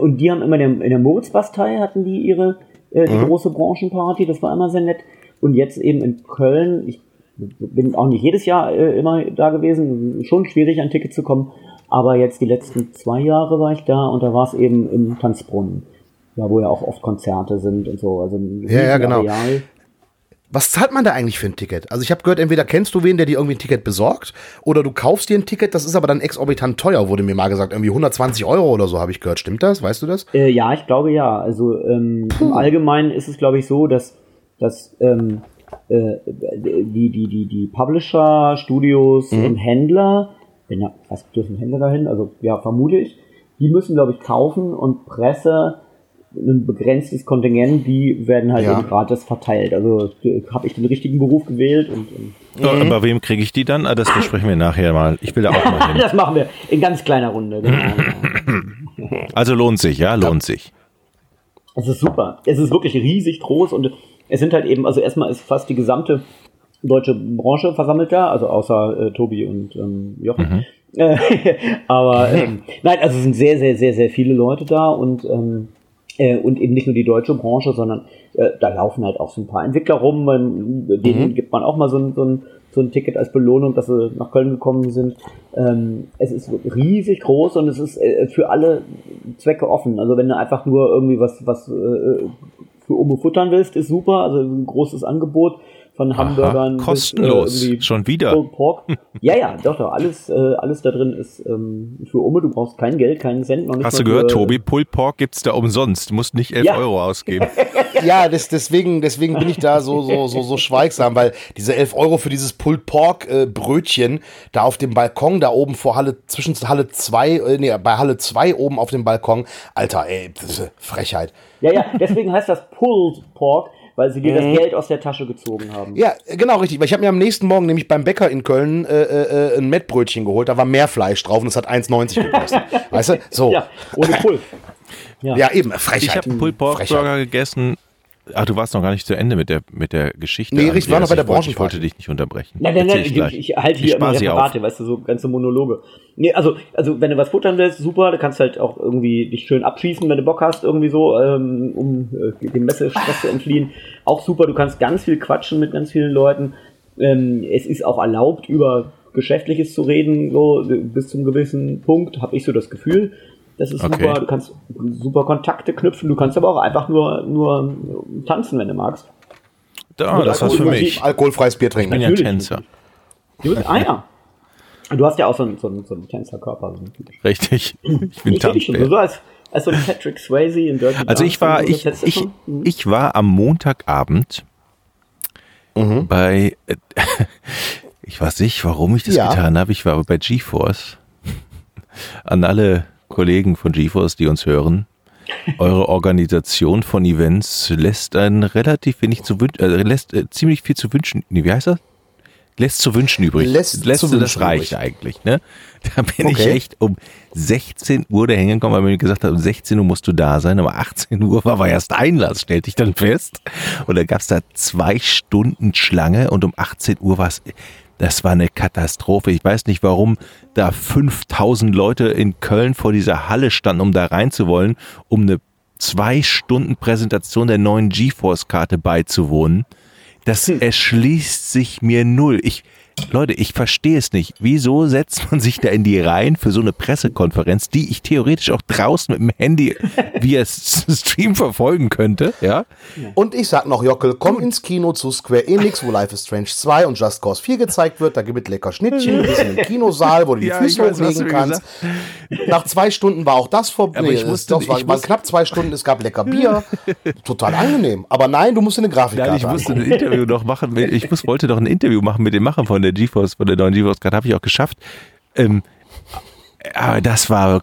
Und die haben immer in der Moritzbastei hatten die ihre die große Branchenparty, das war immer sehr nett. Und jetzt eben in Köln, ich bin auch nicht jedes Jahr immer da gewesen, schon schwierig an Ticket zu kommen, aber jetzt die letzten 2 Jahre war ich da und da war es eben im Tanzbrunnen, ja, wo ja auch oft Konzerte sind und so. Also ja, genau. Areal. Was zahlt man da eigentlich für ein Ticket? Also ich habe gehört, entweder kennst du wen, der dir irgendwie ein Ticket besorgt, oder du kaufst dir ein Ticket, das ist aber dann exorbitant teuer, wurde mir mal gesagt. Irgendwie 120 € oder so habe ich gehört. Stimmt das? Weißt du das? Ja, ich glaube ja. Also im Allgemeinen ist es, glaube ich, so, dass die Publisher, Studios und Händler, was dürfen Händler dahin? Also ja, vermute ich. Die müssen, glaube ich, kaufen und Presse ein begrenztes Kontingent, die werden halt gratis verteilt. Also habe ich den richtigen Beruf gewählt. Und bei wem kriege ich die dann? Das besprechen wir nachher mal. Ich will da auch mal hin. Das machen wir in ganz kleiner Runde. Genau. Also lohnt sich, ja? Lohnt sich. Es ist super. Es ist wirklich riesig groß und es sind halt eben, also erstmal ist fast die gesamte deutsche Branche versammelt da, also außer Tobi und Jochen. Aber nein, also es sind sehr, sehr, sehr, sehr viele Leute da und eben nicht nur die deutsche Branche, sondern da laufen halt auch so ein paar Entwickler rum, denen gibt man auch mal so ein Ticket als Belohnung, dass sie nach Köln gekommen sind. Es ist riesig groß und es ist für alle Zwecke offen. Also wenn du einfach nur irgendwie was für Omo futtern willst, ist super. Also ein großes Angebot von Hamburgern. Aha, kostenlos, schon wieder. Pork. Ja, doch, alles da drin ist für Ome, du brauchst kein Geld, keinen Cent. Noch nicht. Hast du gehört, Tobi, Pulled Pork gibt's da umsonst, du musst nicht 11 Euro ausgeben. Ja, deswegen bin ich da so schweigsam, weil diese 11 Euro für dieses Pulled Pork Brötchen da auf dem Balkon, da oben vor bei Halle 2 oben auf dem Balkon, Alter, ey, Frechheit. Ja, deswegen heißt das Pulled Pork, weil sie dir das Geld aus der Tasche gezogen haben. Ja, genau, richtig. Weil ich habe mir am nächsten Morgen nämlich beim Bäcker in Köln ein Mettbrötchen geholt. Da war mehr Fleisch drauf und es hat 1,90 € gekostet. Weißt du? So. Ja, ohne Pull. Ja, eben. Frechheit. Ich habe einen Pulled Pork Burger gegessen. Ach, du warst noch gar nicht zu Ende mit der Geschichte. Nee, richtig, war noch bei der Branche. Ich wollte dich nicht unterbrechen. Nein, ich halte hier immer Referate, weißt du, so ganze Monologe. Nee, also wenn du was futtern willst, super, du kannst halt auch irgendwie dich schön abschießen, wenn du Bock hast, irgendwie so, um dem Messestress zu entfliehen. Auch super, du kannst ganz viel quatschen mit ganz vielen Leuten. Es ist auch erlaubt, über Geschäftliches zu reden, so bis zum gewissen Punkt, habe ich so das Gefühl. Das ist super, okay. Du kannst super Kontakte knüpfen, du kannst aber auch einfach nur tanzen, wenn du magst. Das war's für mich. Alkoholfreies Bier trinken. Ich bin ja Tänzer. Du bist einer. Du hast ja auch so einen Tänzerkörper. Richtig. Ich bin Tanzbär. So als so ein Patrick Swayze in Dirty Dancing. Also ich war am Montagabend bei, ich weiß nicht, warum ich das getan habe, ich war aber bei GeForce. An alle Kollegen von GeForce, die uns hören, eure Organisation von Events lässt ziemlich viel zu wünschen. Nee, wie heißt das? Lässt zu wünschen übrig. Das reicht eigentlich, ne? Da bin ich echt um 16 Uhr dahin gekommen, weil mir gesagt hat, um 16 Uhr musst du da sein, aber 18 Uhr war erst Einlass, stellte ich dann fest. Und da gab es da 2 Stunden Schlange und um 18 Uhr war es. Das war eine Katastrophe. Ich weiß nicht, warum da 5000 Leute in Köln vor dieser Halle standen, um da rein zu wollen, um eine 2 Stunden Präsentation der neuen GeForce-Karte beizuwohnen. Das erschließt sich mir null. Leute, ich verstehe es nicht. Wieso setzt man sich da in die Reihen für so eine Pressekonferenz, die ich theoretisch auch draußen mit dem Handy via Stream verfolgen könnte? Ja? Und ich sag noch, Jockel, komm ins Kino zu Square Enix, wo Life is Strange 2 und Just Cause 4 gezeigt wird. Da gibt es lecker Schnittchen, ein bisschen im Kinosaal, wo du die Füße hochlegen kannst. Nach 2 Stunden war auch das vorbei. Es waren knapp 2 Stunden, es gab lecker Bier. Total angenehm. Aber nein, du musst eine Grafikkarte angucken. Ich wollte doch ein Interview machen mit dem Macher von der GeForce, von der neuen GeForce-Karte, habe ich auch geschafft. Aber das war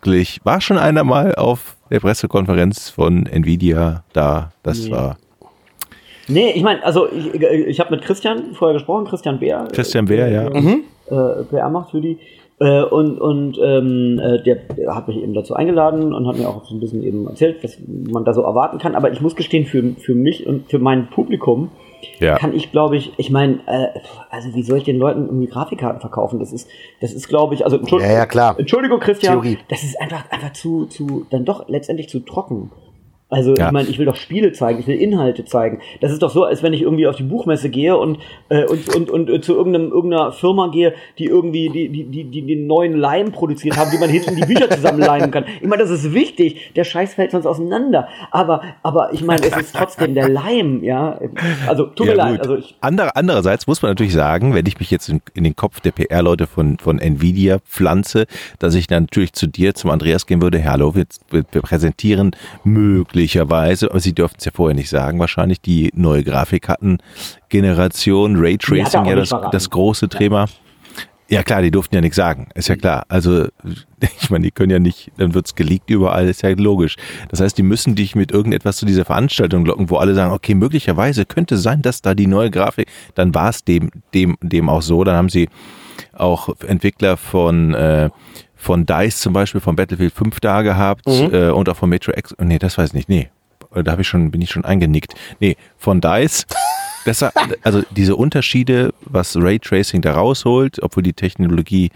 schon einer mal auf der Pressekonferenz von Nvidia da, ich meine, also ich habe mit Christian vorher gesprochen, Christian Bär. Christian Bär, ja. PR macht für die. Der hat mich eben dazu eingeladen und hat mir auch so ein bisschen eben erzählt, was man da so erwarten kann. Aber ich muss gestehen, für mich und für mein Publikum kann ich, glaube ich, wie soll ich den Leuten irgendwie Grafikkarten verkaufen? Das ist, glaube ich, also Entschuldigung, Christian, Theorie. Das ist einfach zu, dann doch letztendlich zu trocken. Also ich meine, ich will doch Spiele zeigen, ich will Inhalte zeigen. Das ist doch so, als wenn ich irgendwie auf die Buchmesse gehe und zu irgendeiner Firma gehe, die irgendwie die den neuen Leim produziert haben, wie man hinten die Bücher zusammenleimen kann. Ich meine, das ist wichtig. Der Scheiß fällt sonst auseinander. Aber ich meine, es ist trotzdem der Leim, ja. Also tut mir leid. Also andererseits muss man natürlich sagen, wenn ich mich jetzt in den Kopf der PR-Leute von Nvidia pflanze, dass ich dann natürlich zu dir, zum Andreas gehen würde, hallo, wir präsentieren möglicherweise, aber sie dürften es ja vorher nicht sagen, wahrscheinlich die neue Grafikkarten-Generation, Raytracing, das große Thema. Ja klar, die durften ja nichts sagen, ist ja klar. Also ich meine, die können ja nicht, dann wird es geleakt überall, ist ja logisch. Das heißt, die müssen dich mit irgendetwas zu dieser Veranstaltung locken, wo alle sagen, okay, möglicherweise könnte sein, dass da die neue Grafik, dann war es dem auch so, dann haben sie auch Entwickler von DICE zum Beispiel, von Battlefield 5 da gehabt und auch von Metro X. Nee, das weiß ich nicht. Nee, da bin ich schon eingenickt. Nee, von DICE. Also diese Unterschiede, was Raytracing da rausholt, obwohl die Technologie,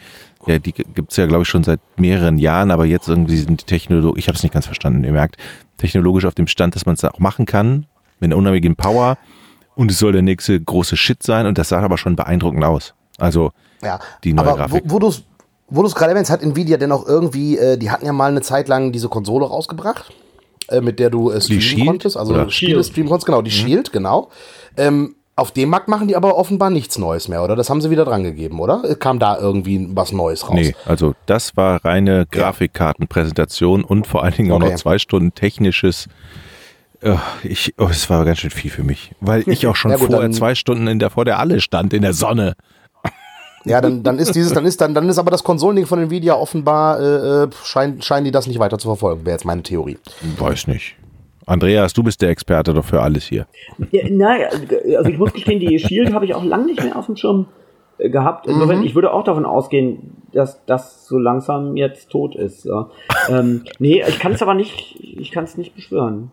ja, die gibt es ja, glaube ich, schon seit mehreren Jahren, aber jetzt irgendwie sind die Technologie, ich habe es nicht ganz verstanden, ihr merkt, technologisch auf dem Stand, dass man es auch machen kann, mit einer unheimlichen Power, und es soll der nächste große Shit sein, und das sah aber schon beeindruckend aus. Also die neue Grafik. Wo du es gerade erwähnst, hat Nvidia denn auch irgendwie, die hatten ja mal eine Zeit lang diese Konsole rausgebracht, mit der du streamen konntest, also Spiele streamen konntest, genau, die Shield, genau. Auf dem Markt machen die aber offenbar nichts Neues mehr, oder? Das haben sie wieder dran gegeben, oder? Kam da irgendwie was Neues raus? Nee, also das war reine Grafikkartenpräsentation und vor allen Dingen auch noch 2 Stunden technisches. Es war ganz schön viel für mich, weil ich auch schon vorher 2 Stunden vor der Halle stand, in der Sonne. Ja, dann ist aber das Konsolending von Nvidia offenbar, scheinen die das nicht weiter zu verfolgen, wäre jetzt meine Theorie. Weiß nicht. Andreas, du bist der Experte doch für alles hier. Ja, naja, also ich muss gestehen, die Shield habe ich auch lange nicht mehr auf dem Schirm gehabt. Insofern, ich würde auch davon ausgehen, dass das so langsam jetzt tot ist. Ja. Ich kann es aber nicht beschwören.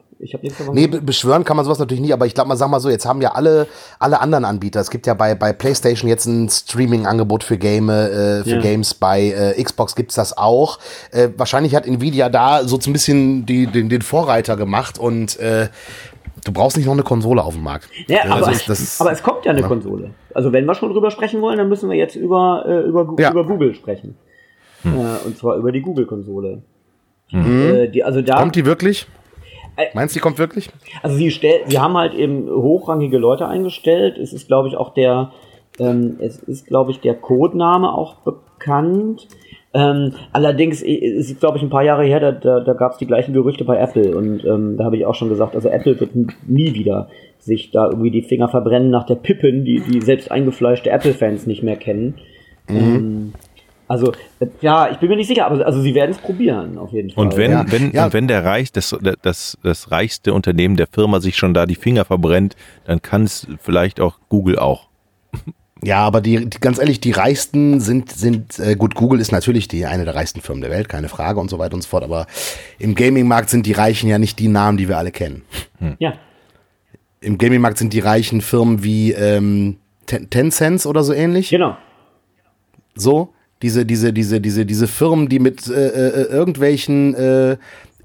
Beschwören kann man sowas natürlich nicht, aber ich glaube, jetzt haben ja alle anderen Anbieter, es gibt ja bei PlayStation jetzt ein Streaming-Angebot für Games, bei Xbox gibt's das auch. Wahrscheinlich hat Nvidia da so ein bisschen den Vorreiter gemacht und du brauchst nicht noch eine Konsole auf dem Markt. Ja, aber es kommt ja eine Konsole. Also wenn wir schon drüber sprechen wollen, dann müssen wir jetzt über Google sprechen. Und zwar über die Google-Konsole. Kommt die wirklich? Meinst du, die kommt wirklich? Also sie haben halt eben hochrangige Leute eingestellt. Es ist, glaube ich, auch der Codename auch bekannt. Allerdings ist, glaube ich, ein paar Jahre her, da gab es die gleichen Gerüchte bei Apple und da habe ich auch schon gesagt, also Apple wird nie wieder sich da irgendwie die Finger verbrennen nach der Pippin, die selbst eingefleischte Apple-Fans nicht mehr kennen. Ich bin mir nicht sicher, aber also sie werden es probieren, auf jeden Fall. Und wenn der Reich, das reichste Unternehmen der Firma sich schon da die Finger verbrennt, dann kann es vielleicht auch Google auch. Ja, aber ganz ehrlich, die reichsten sind gut, Google ist natürlich eine der reichsten Firmen der Welt, keine Frage und so weiter und so fort, aber im Gaming-Markt sind die Reichen ja nicht die Namen, die wir alle kennen. Ja. Im Gaming-Markt sind die reichen Firmen wie Tencent oder so ähnlich. Genau. Diese Firmen, die mit irgendwelchen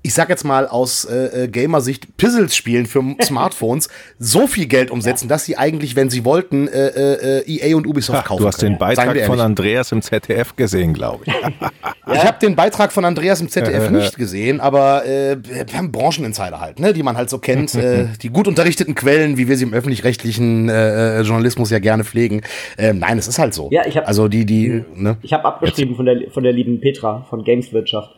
ich sag jetzt mal aus Gamersicht, Pizzles spielen für Smartphones so viel Geld umsetzen, dass sie eigentlich, wenn sie wollten, EA und Ubisoft kaufen können. Du hast den Beitrag von Andreas im ZDF gesehen, glaube ich. Ich habe den Beitrag von Andreas im ZDF nicht gesehen, aber wir haben Brancheninsider halt, ne, die man halt so kennt, die gut unterrichteten Quellen, wie wir sie im öffentlich-rechtlichen Journalismus ja gerne pflegen. Nein, es ist halt so. Ja, ich habe also die, ne? Ich habe abgeschrieben von der lieben Petra von Gameswirtschaft.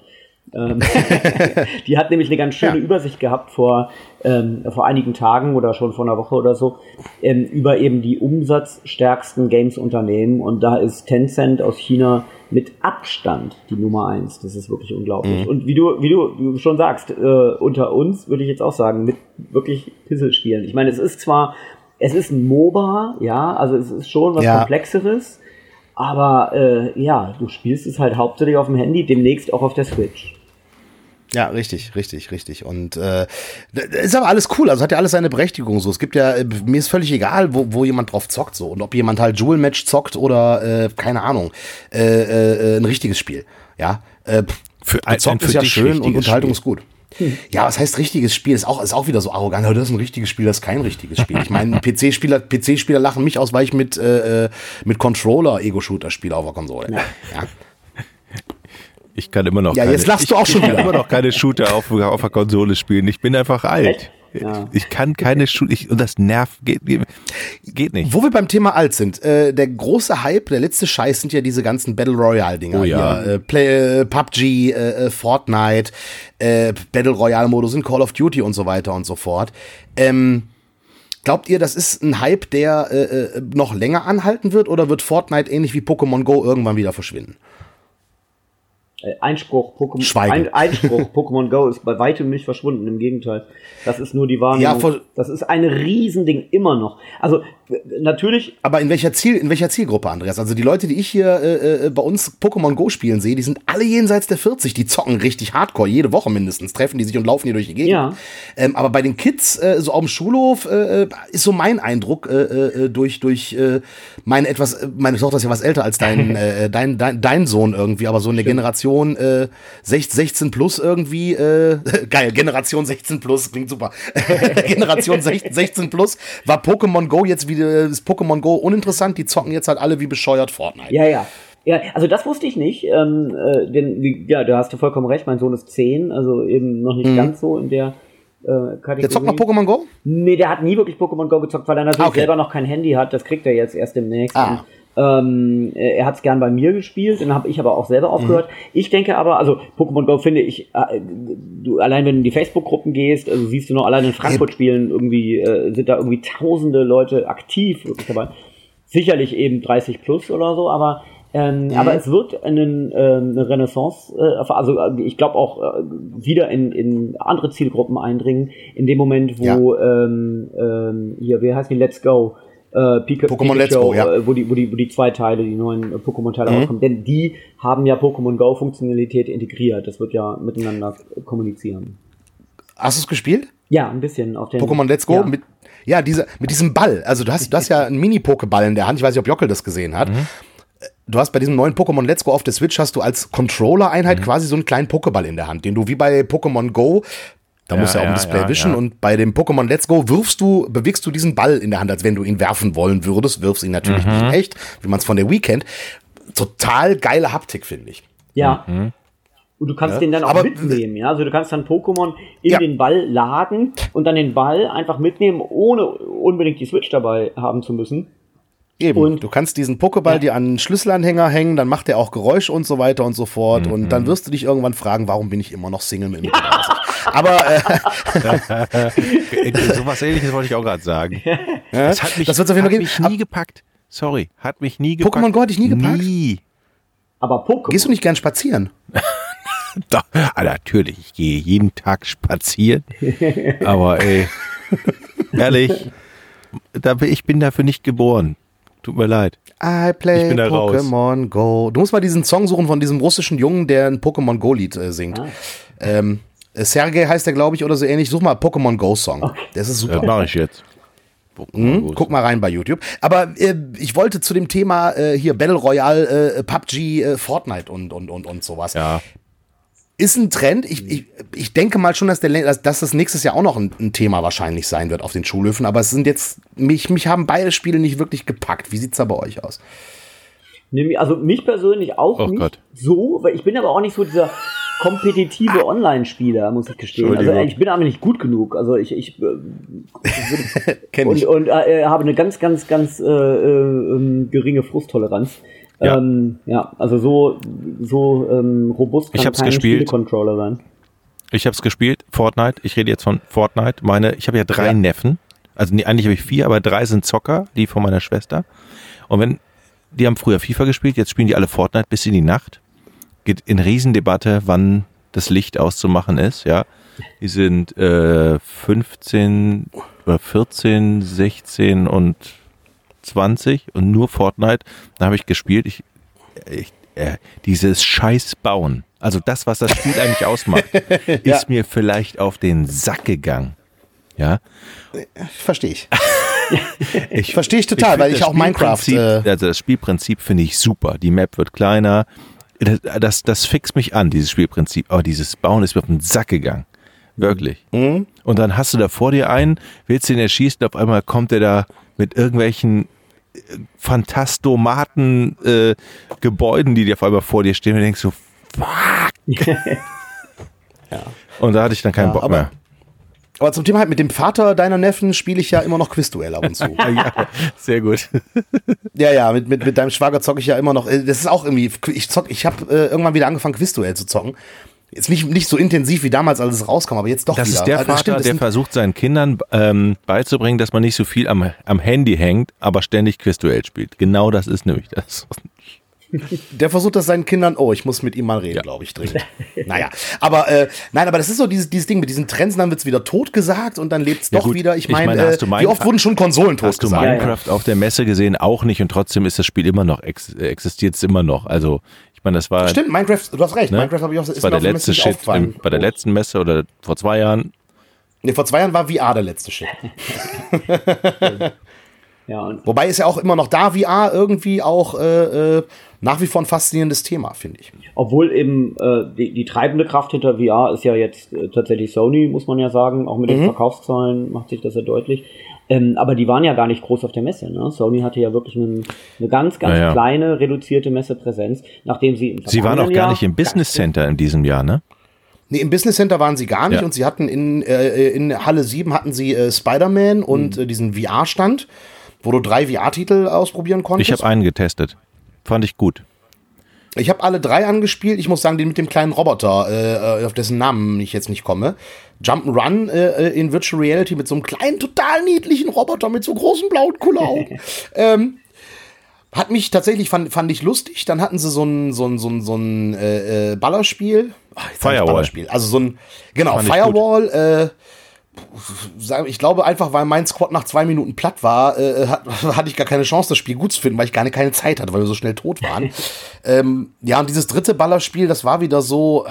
Die hat nämlich eine ganz schöne Übersicht gehabt vor einigen Tagen oder schon vor einer Woche oder so, über eben die umsatzstärksten Games-Unternehmen, und da ist Tencent aus China mit Abstand die Nummer 1. Das ist wirklich unglaublich. Mhm. Und wie du schon sagst, unter uns würde ich jetzt auch sagen, mit wirklich Pizzelspielen. Ich meine, es ist ein MOBA, ja, also es ist schon was Komplexeres, aber du spielst es halt hauptsächlich auf dem Handy, demnächst auch auf der Switch. Ja, richtig. Und ist aber alles cool, also hat ja alles seine Berechtigung so. Es gibt ja, mir ist völlig egal, wo jemand drauf zockt so, und ob jemand halt Dual-Match zockt oder, keine Ahnung, ein richtiges Spiel, ja. Gezockt ist ja schön und Unterhaltung ist gut. Ja, was heißt richtiges Spiel? Ist auch wieder so arrogant. Das ist ein richtiges Spiel, das ist kein richtiges Spiel. Ich meine, PC-Spieler lachen mich aus, weil ich mit Controller Ego-Shooter spiele auf der Konsole. Ja. Ich kann immer noch keine Shooter auf der Konsole spielen. Ich bin einfach alt. Ja. Ich kann keine Schule, und das nervt, geht nicht. Wo wir beim Thema alt sind, der große Hype, der letzte Scheiß sind ja diese ganzen Battle Royale-Dinger. Oh ja. Hier, PUBG, Fortnite, Battle Royale-Modus in Call of Duty und so weiter und so fort. Glaubt ihr, das ist ein Hype, der noch länger anhalten wird, oder wird Fortnite ähnlich wie Pokémon Go irgendwann wieder verschwinden? Einspruch, Pokémon Go ist bei weitem nicht verschwunden, im Gegenteil. Das ist nur die Wahrnehmung. Ja, das ist ein Riesending immer noch. Also natürlich. Aber in welcher Zielgruppe, Andreas? Also die Leute, die ich hier bei uns Pokémon Go spielen sehe, die sind alle jenseits der 40. Die zocken richtig hardcore, jede Woche mindestens. Treffen die sich und laufen hier durch die Gegend. Ja. Aber bei den Kids, so auf dem Schulhof, ist so mein Eindruck, durch meine Tochter ist ja was älter als dein Sohn irgendwie, aber so in der Generation 16 plus irgendwie, geil, Generation 16 plus, klingt super. Generation 16 plus war Pokémon Go jetzt wieder, ist Pokémon Go uninteressant, die zocken jetzt halt alle wie bescheuert Fortnite. Ja, also das wusste ich nicht, denn, ja, da hast du vollkommen recht, mein Sohn ist 10, also eben noch nicht ganz so in der Kategorie. Der zockt noch Pokémon Go? Nee, der hat nie wirklich Pokémon Go gezockt, weil er natürlich selber noch kein Handy hat, das kriegt er jetzt erst demnächst. Er hat es gern bei mir gespielt, dann habe ich aber auch selber aufgehört. Ich denke aber, also Pokémon Go finde ich, du, allein wenn du in die Facebook-Gruppen gehst, also siehst du noch allein in Frankfurt spielen, irgendwie sind da irgendwie tausende Leute aktiv wirklich dabei. Sicherlich eben 30 plus oder so, aber es wird eine Renaissance, also ich glaube auch wieder in andere Zielgruppen eindringen, in dem Moment, wo hier, wie heißt die, Let's Go, Pokémon Let's Go, wo die zwei Teile, die neuen Pokémon-Teile rauskommen, denn die haben ja Pokémon Go-Funktionalität integriert. Das wird ja miteinander kommunizieren. Hast du es gespielt? Ja, ein bisschen. Auf den Pokémon Let's Go mit diesem Ball. Also du hast ja einen Mini-Pokéball in der Hand. Ich weiß nicht, ob Jockel das gesehen hat. Du hast bei diesem neuen Pokémon Let's Go auf der Switch, hast du als Controller-Einheit quasi so einen kleinen Pokéball in der Hand, den du wie bei Pokémon Go, da musst du ja auch im Display wischen. Ja. Und bei dem Pokémon Let's Go bewegst du diesen Ball in der Hand, als wenn du ihn werfen wollen würdest. Wirfst ihn natürlich nicht echt, wie man es von der Wii kennt. Total geile Haptik, finde ich. Ja. Und du kannst den dann auch mitnehmen. Ja? Also du kannst dann Pokémon in den Ball laden und dann den Ball einfach mitnehmen, ohne unbedingt die Switch dabei haben zu müssen. Eben, und du kannst diesen Pokéball dir an einen Schlüsselanhänger hängen, dann macht der auch Geräusche und so weiter und so fort. Und dann wirst du dich irgendwann fragen, warum bin ich immer noch Single mit mir? Aber so was Ähnliches wollte ich auch gerade sagen. Das hat mich nie gepackt. Sorry, hat mich nie gepackt. Pokémon Go hat dich nie gepackt? Nie. Aber Pokémon. Gehst du nicht gern spazieren? Doch, natürlich, ich gehe jeden Tag spazieren. Aber ey, ehrlich, ich bin dafür nicht geboren. Tut mir leid. I play Pokémon Go. Du musst mal diesen Song suchen von diesem russischen Jungen, der ein Pokémon Go-Lied singt. Sergei heißt der, glaube ich, oder so ähnlich. Such mal Pokémon Go Song. Das ist super. Das mache ich jetzt. Guck mal rein bei YouTube. Aber ich wollte zu dem Thema hier Battle Royale, PUBG, Fortnite und sowas. Ja. Ist ein Trend. Ich denke mal schon, dass das nächstes Jahr auch noch ein Thema wahrscheinlich sein wird auf den Schulhöfen. Aber es sind jetzt, mich haben beide Spiele nicht wirklich gepackt. Wie sieht's da bei euch aus? Also mich persönlich auch nicht so, weil ich bin aber auch nicht so dieser kompetitive Online-Spieler, muss ich gestehen. Also ich bin aber nicht gut genug. Also ich habe eine ganz geringe Frusttoleranz. Ja. Also so robust kann kein Spielecontroller sein. Ich habe es gespielt, Fortnite. Ich rede jetzt von Fortnite. Ich habe ja 3 Neffen. Also eigentlich habe ich 4, aber 3 sind Zocker, die von meiner Schwester. Und die haben früher FIFA gespielt, jetzt spielen die alle Fortnite bis in die Nacht. Geht in Riesendebatte, wann das Licht auszumachen ist. Ja, die sind 15 oder 14, 16 und 20 und nur Fortnite, da habe ich gespielt, dieses Scheiß bauen, also das, was das Spiel eigentlich ausmacht, ist mir vielleicht auf den Sack gegangen. Ja, verstehe ich. Ich verstehe ich total, weil ich auch Minecraft... Also das Spielprinzip finde ich super, die Map wird kleiner, das fixt mich an, dieses Spielprinzip, aber dieses Bauen ist mir auf den Sack gegangen, wirklich. Mhm. Und dann hast du da vor dir einen, willst den erschießen, auf einmal kommt der da mit irgendwelchen Fantastomaten Gebäuden, die dir auf einmal vor dir stehen und denkst so, fuck. Ja. Und da hatte ich dann keinen Bock mehr. Aber zum Thema halt mit dem Vater deiner Neffen spiele ich ja immer noch Quizduell ab und zu. Ja, sehr gut. Ja, mit deinem Schwager zocke ich ja immer noch. Das ist auch irgendwie, ich habe irgendwann wieder angefangen Quizduell zu zocken. Jetzt nicht so intensiv wie damals, als es rauskam, aber jetzt doch das wieder. Das ist der Vater, der versucht seinen Kindern beizubringen, dass man nicht so viel am Handy hängt, aber ständig Quizduell spielt. Genau das ist nämlich das. Der versucht das seinen Kindern, ich muss mit ihm mal reden, glaube ich, dringend. Naja, aber aber das ist so dieses Ding mit diesen Trends, dann wird es wieder totgesagt und dann lebt es doch wieder. Ich meine, wie oft wurden schon Konsolen totgesagt? Hast du Minecraft auf der Messe gesehen? Auch nicht, und trotzdem ist das Spiel immer noch, existiert es immer noch, also... Das war, stimmt, Minecraft, du hast recht, ne? Minecraft habe ich auch, ist war der letzte Shit bei der letzten Messe oder vor 2 Jahren. Ne, vor 2 Jahren war VR der letzte Shit. Ja, und wobei ist ja auch immer noch da VR irgendwie auch nach wie vor ein faszinierendes Thema, finde ich. Obwohl eben die treibende Kraft hinter VR ist ja jetzt tatsächlich Sony, muss man ja sagen, auch mit den Verkaufszahlen macht sich das ja deutlich. Aber die waren ja gar nicht groß auf der Messe. Ne? Sony hatte ja wirklich eine ganz, ganz kleine, reduzierte Messepräsenz, nachdem sie... Sie waren auch gar nicht im Business Center in diesem Jahr, ne? Nee, im Business Center waren sie gar nicht und sie hatten in Halle 7 hatten sie Spider-Man und diesen VR-Stand, wo du 3 VR-Titel ausprobieren konntest. Ich habe einen getestet. Fand ich gut. Ich habe alle 3 angespielt. Ich muss sagen, den mit dem kleinen Roboter, auf dessen Namen ich jetzt nicht komme. Jump'n'Run in Virtual Reality mit so einem kleinen, total niedlichen Roboter mit so großen blauen Kulleraugen. Hat mich tatsächlich, fand ich lustig. Dann hatten sie so ein Ballerspiel. Firewall. Ballerspiel. Also so ein, genau, Firewall. Ich glaube einfach, weil mein Squad nach 2 Minuten platt war, hatte ich gar keine Chance, das Spiel gut zu finden, weil ich gar keine Zeit hatte, weil wir so schnell tot waren. Und dieses dritte Ballerspiel, das war wieder so,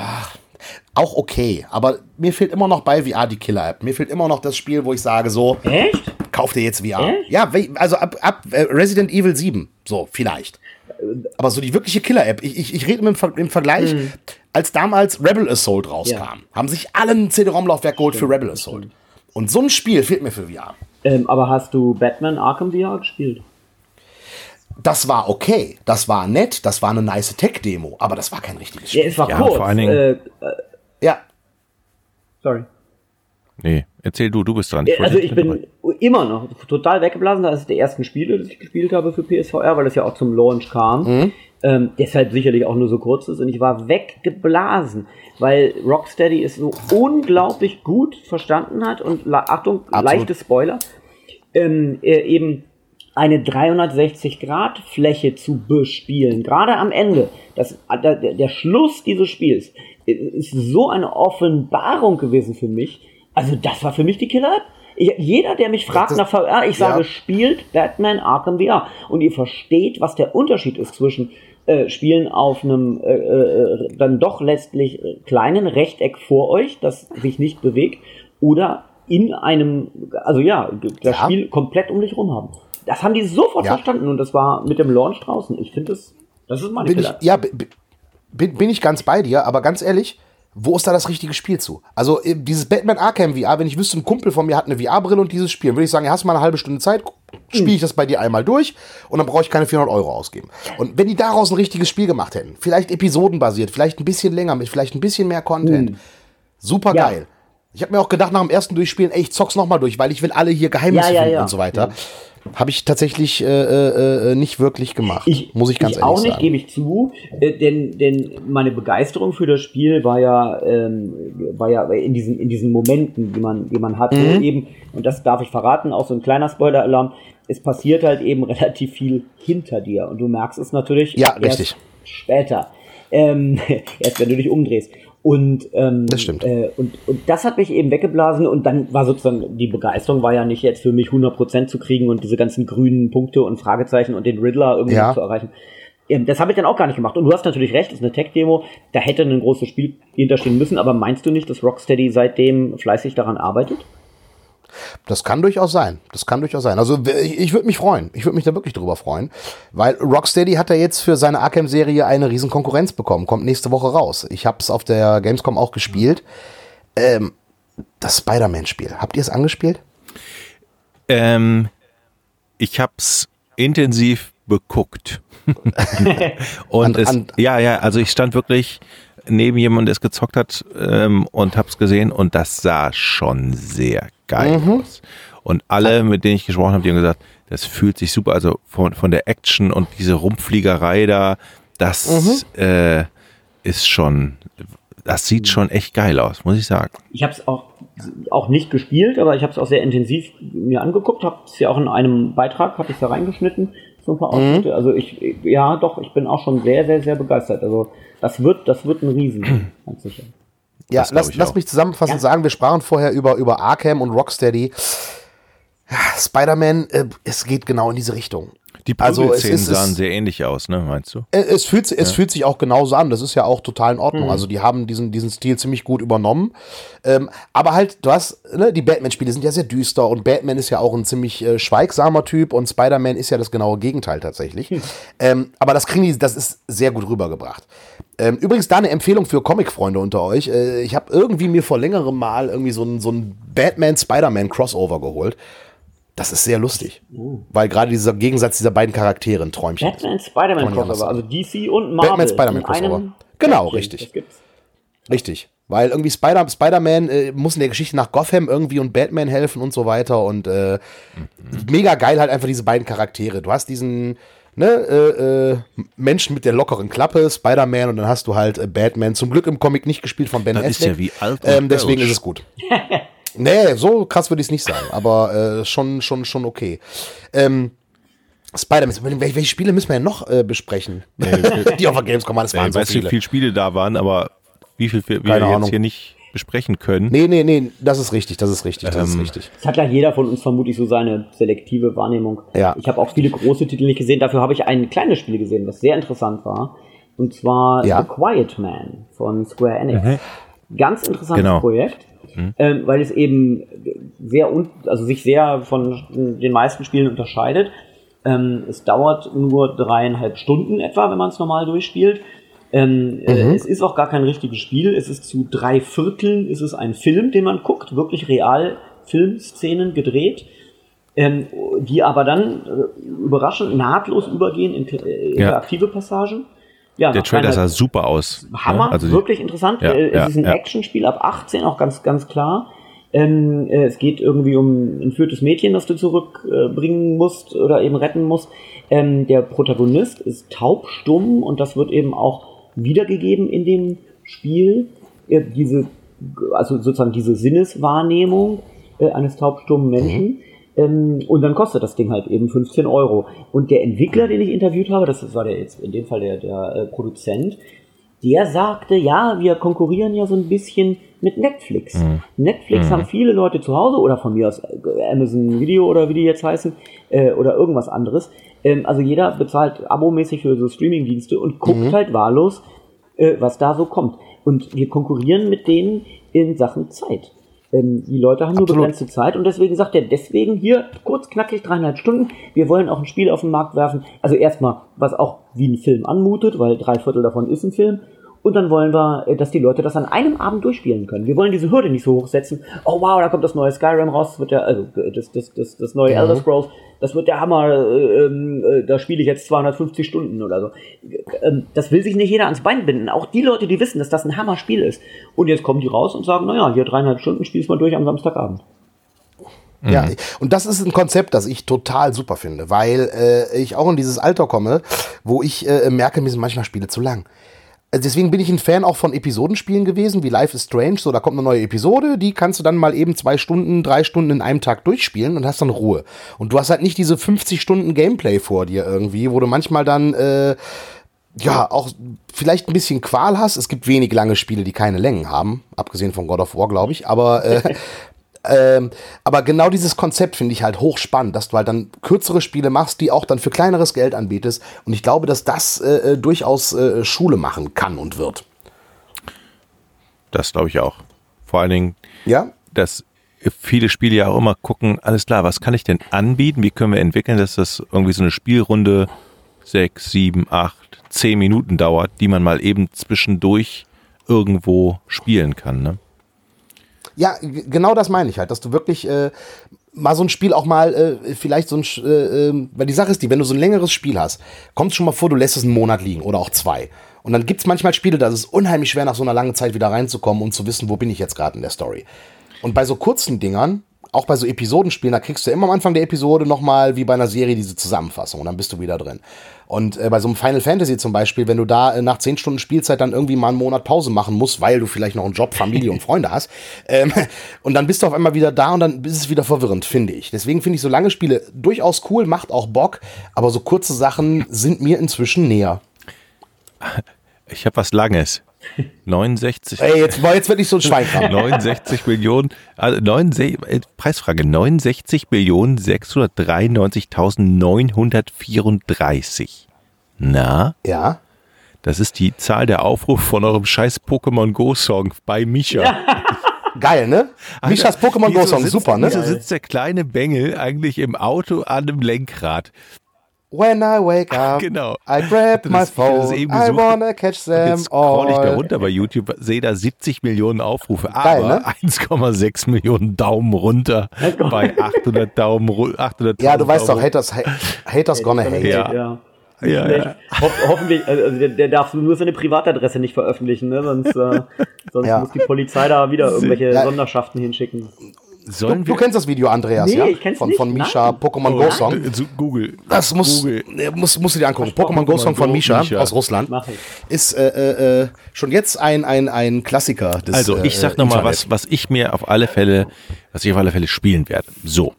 auch okay. Aber mir fehlt immer noch bei VR die Killer-App. Mir fehlt immer noch das Spiel, wo ich sage so, echt? Kauf dir jetzt VR. Echt? Ja, also ab Resident Evil 7, so vielleicht. Aber so die wirkliche Killer-App, ich rede im Vergleich... Als damals Rebel Assault rauskam, haben sich alle ein CD-ROM-Laufwerk geholt für Rebel Assault. Und so ein Spiel fehlt mir für VR. Aber hast du Batman Arkham VR gespielt? Das war okay. Das war nett. Das war eine nice Tech-Demo. Aber das war kein richtiges Spiel. Ja, es war kurz. Vor allen Dingen, sorry. Nee, erzähl du bist dran. Ich bin immer noch total weggeblasen. Das ist der ersten Spiele, das ich gespielt habe für PSVR, weil das ja auch zum Launch kam. Deshalb sicherlich auch nur so kurz ist. Und ich war weggeblasen, weil Rocksteady es so unglaublich gut verstanden hat. Und Achtung, absolut. Leichte Spoiler, eben eine 360-Grad-Fläche zu bespielen. Gerade am Ende, der Schluss dieses Spiels, ist so eine Offenbarung gewesen für mich. Also das war für mich die Killer-App. Jeder, der mich fragt nach VR, ich sage, spielt Batman Arkham VR. Und ihr versteht, was der Unterschied ist zwischen Spielen auf einem dann doch letztlich kleinen Rechteck vor euch, das sich nicht bewegt, oder in einem, das Spiel komplett um dich rum haben. Das haben die sofort verstanden und das war mit dem Launch draußen. Ich finde, das ist meine Killer-App. Bin ich ganz bei dir, aber ganz ehrlich, Wo ist da das richtige Spiel zu? Also dieses Batman Arkham VR, wenn ich wüsste, ein Kumpel von mir hat eine VR-Brille und dieses Spiel, würde ich sagen, ja, hast du mal eine halbe Stunde Zeit, spiele ich das bei dir einmal durch und dann brauche ich keine 400 Euro ausgeben. Und wenn die daraus ein richtiges Spiel gemacht hätten, vielleicht episodenbasiert, vielleicht ein bisschen länger, mit vielleicht ein bisschen mehr Content, super geil. Ja. Ich habe mir auch gedacht, nach dem ersten Durchspielen, ey, ich zock's nochmal durch, weil ich will alle hier Geheimnisse finden und so weiter. Habe ich tatsächlich nicht wirklich gemacht, muss ich ganz ehrlich sagen. Ich auch nicht, gebe ich zu, denn meine Begeisterung für das Spiel war ja in diesen Momenten, die man hatte, eben, und das darf ich verraten, auch so ein kleiner Spoiler-Alarm, es passiert halt eben relativ viel hinter dir und du merkst es natürlich erst später, erst wenn du dich umdrehst. Das stimmt. Und das hat mich eben weggeblasen und dann war sozusagen, die Begeisterung war ja nicht jetzt für mich 100% zu kriegen und diese ganzen grünen Punkte und Fragezeichen und den Riddler irgendwie zu erreichen. Das habe ich dann auch gar nicht gemacht. Und du hast natürlich recht, das ist eine Tech-Demo, da hätte ein großes Spiel hinterstehen müssen, aber meinst du nicht, dass Rocksteady seitdem fleißig daran arbeitet? Das kann durchaus sein. Also ich würde mich freuen. Ich würde mich da wirklich drüber freuen. Weil Rocksteady hat ja jetzt für seine Arkham-Serie eine riesen Konkurrenz bekommen. Kommt nächste Woche raus. Ich habe es auf der Gamescom auch gespielt. Das Spider-Man-Spiel. Habt ihr es angespielt? Ich habe es intensiv beguckt. Und also ich stand wirklich neben jemandem, der es gezockt hat, und hab's gesehen und das sah schon sehr geil aus. Und alle, mit denen ich gesprochen habe, die haben gesagt, das fühlt sich super, also von der Action und diese Rumpfliegerei da, das ist schon, das sieht schon echt geil aus, muss ich sagen. Ich hab's auch nicht gespielt, aber ich hab's auch sehr intensiv mir angeguckt, hab's ja auch in einem Beitrag, hab ich da reingeschnitten. So ein paar Ausschnitte. Also ich bin auch schon sehr, sehr, sehr begeistert. Also das wird ein Riesen, ganz sicher. Ja, lass mich zusammenfassend sagen, wir sprachen vorher über Arkham und Rocksteady. Ja, Spider-Man, es geht genau in diese Richtung. Die Prügelszenen sahen sehr ähnlich aus, ne, meinst du? Es fühlt sich auch genauso an, das ist ja auch total in Ordnung. Also die haben diesen Stil ziemlich gut übernommen. Aber halt, die Batman-Spiele sind ja sehr düster und Batman ist ja auch ein ziemlich schweigsamer Typ und Spider-Man ist ja das genaue Gegenteil tatsächlich. Aber das ist sehr gut rübergebracht. Übrigens da eine Empfehlung für Comic-Freunde unter euch. Ich habe irgendwie mir vor längerem mal irgendwie so ein Batman-Spider-Man-Crossover geholt. Das ist sehr lustig, weil gerade dieser Gegensatz dieser beiden Charaktere ein Träumchen ist. Batman, Spider-Man-Crossover, also DC und Marvel. Batman, Spider-Man-Crossover. Genau, richtig. Das gibt's. Richtig, weil irgendwie Spider-Man muss in der Geschichte nach Gotham irgendwie und Batman helfen und so weiter und mega geil halt einfach diese beiden Charaktere. Du hast diesen Menschen mit der lockeren Klappe, Spider-Man, und dann hast du halt Batman. Zum Glück im Comic nicht gespielt von Ben Affleck. Das ist ja wie alt und deswegen ist es gut. Nee, so krass würde ich es nicht sagen, aber schon okay. Spider-Man, welche Spiele müssen wir ja noch besprechen? Die auf der Gamescom, das waren so viele. Ich weiß nicht, wie viele Spiele da waren, aber wie viel wir jetzt hier nicht besprechen können. Nee, das ist richtig. Das hat ja jeder von uns vermutlich so seine selektive Wahrnehmung. Ja. Ich habe auch viele große Titel nicht gesehen, dafür habe ich ein kleines Spiel gesehen, was sehr interessant war. Und zwar The Quiet Man von Square Enix. Ganz interessantes Projekt. Weil es eben sich sehr von den meisten Spielen unterscheidet. Es dauert nur 3,5 Stunden etwa, wenn man es normal durchspielt. Es ist auch gar kein richtiges Spiel. Es ist zu 3/4 ist es ein Film, den man guckt, wirklich real Filmszenen gedreht, die aber dann überraschend nahtlos übergehen in interaktive Passagen. Ja, der Trailer sah super aus. Hammer, also wirklich interessant. Es ist ein Actionspiel ab 18, auch ganz, ganz klar. Es geht irgendwie um ein entführtes Mädchen, das du zurückbringen musst oder eben retten musst. Der Protagonist ist taubstumm und das wird eben auch wiedergegeben in dem Spiel. Diese Sinneswahrnehmung eines taubstummen Menschen. Und dann kostet das Ding halt eben 15 Euro. Und der Entwickler, den ich interviewt habe, das war der jetzt in dem Fall der Produzent, der sagte, ja, wir konkurrieren ja so ein bisschen mit Netflix. Netflix haben viele Leute zu Hause oder von mir aus Amazon Video oder wie die jetzt heißen oder irgendwas anderes. Also jeder bezahlt abomäßig für so Streamingdienste und guckt halt wahllos, was da so kommt. Und wir konkurrieren mit denen in Sachen Zeit. Die Leute haben nur begrenzte Zeit und deswegen sagt er, deswegen hier kurz, knackig, 3,5 Stunden, wir wollen auch ein Spiel auf den Markt werfen, also erstmal, was auch wie ein Film anmutet, weil 3/4 davon ist ein Film Und dann wollen wir, dass die Leute das an einem Abend durchspielen können. Wir wollen diese Hürde nicht so hochsetzen. Oh wow, da kommt das neue Skyrim raus, das wird ja, also das neue Elder Scrolls, das wird der Hammer, da spiele ich jetzt 250 Stunden oder so. Das will sich nicht jeder ans Bein binden. Auch die Leute, die wissen, dass das ein Hammerspiel ist. Und jetzt kommen die raus und sagen, naja, hier 3,5 Stunden spielst du mal durch am Samstagabend. Ja, und das ist ein Konzept, das ich total super finde, weil ich auch in dieses Alter komme, wo ich merke, mir sind manchmal Spiele zu lang. Deswegen bin ich ein Fan auch von Episodenspielen gewesen, wie Life is Strange, so da kommt eine neue Episode, die kannst du dann mal eben 2 Stunden, 3 Stunden in einem Tag durchspielen und hast dann Ruhe. Und du hast halt nicht diese 50 Stunden Gameplay vor dir irgendwie, wo du manchmal dann ja auch vielleicht ein bisschen Qual hast. Es gibt wenig lange Spiele, die keine Längen haben, abgesehen von God of War, glaube ich, aber aber genau dieses Konzept finde ich halt hochspannend, dass du halt dann kürzere Spiele machst, die auch dann für kleineres Geld anbietest. Und ich glaube, dass das durchaus Schule machen kann und wird. Das glaube ich auch. Vor allen Dingen, ja? Dass viele Spiele ja auch immer gucken, alles klar, was kann ich denn anbieten? Wie können wir entwickeln, dass das irgendwie so eine Spielrunde 6, 7, 8, 10 Minuten dauert, die man mal eben zwischendurch irgendwo spielen kann, ne? Ja, genau das meine ich halt, dass du wirklich mal so ein Spiel auch mal vielleicht so ein, weil die Sache ist die, wenn du so ein längeres Spiel hast, kommt es schon mal vor, du lässt es einen Monat liegen oder auch 2. Und dann gibt's manchmal Spiele, da ist es unheimlich schwer, nach so einer langen Zeit wieder reinzukommen und zu wissen, wo bin ich jetzt gerade in der Story. Und bei so kurzen Dingern, auch bei so Episodenspielen, da kriegst du immer am Anfang der Episode nochmal, wie bei einer Serie, diese Zusammenfassung und dann bist du wieder drin. Und bei so einem Final Fantasy zum Beispiel, wenn du da nach 10 Stunden Spielzeit dann irgendwie mal einen Monat Pause machen musst, weil du vielleicht noch einen Job, Familie und Freunde hast, und dann bist du auf einmal wieder da und dann ist es wieder verwirrend, finde ich. Deswegen finde ich so lange Spiele durchaus cool, macht auch Bock, aber so kurze Sachen sind mir inzwischen näher. Ich habe was Langes. 69. Ey, jetzt wird nicht so ein Schwein haben. 69 Millionen, also 69, Preisfrage, 69.693.934. Na? Ja. Das ist die Zahl der Aufrufe von eurem scheiß Pokémon Go Song bei Micha. Ja. Geil, ne? Michas Pokémon Go Song, super, ne? Wieso sitzt der kleine Bengel eigentlich im Auto an einem Lenkrad? When I wake up, genau. I grab my phone, I wanna catch them all. Jetzt scroll ich da runter bei YouTube, sehe da 70 Millionen Aufrufe, geil, aber ne? 1,6 Millionen Daumen runter bei 800 Daumen. 800 ja, du Daumen weißt doch, haters gonna hate. Ja. Ja. Hoffentlich, also der darf nur seine Privatadresse nicht veröffentlichen, ne? Sonst ja. Muss die Polizei da wieder irgendwelche Sonderschaften hinschicken. Du kennst das Video, Andreas, nee, ja? Ich kenn's nicht. Von Misha, Pokémon Go Song. Google. Das musst du dir angucken. Pokémon Go Song von Misha aus Russland ist schon jetzt ein Klassiker des Also ich sag nochmal, was ich auf alle Fälle spielen werde. So,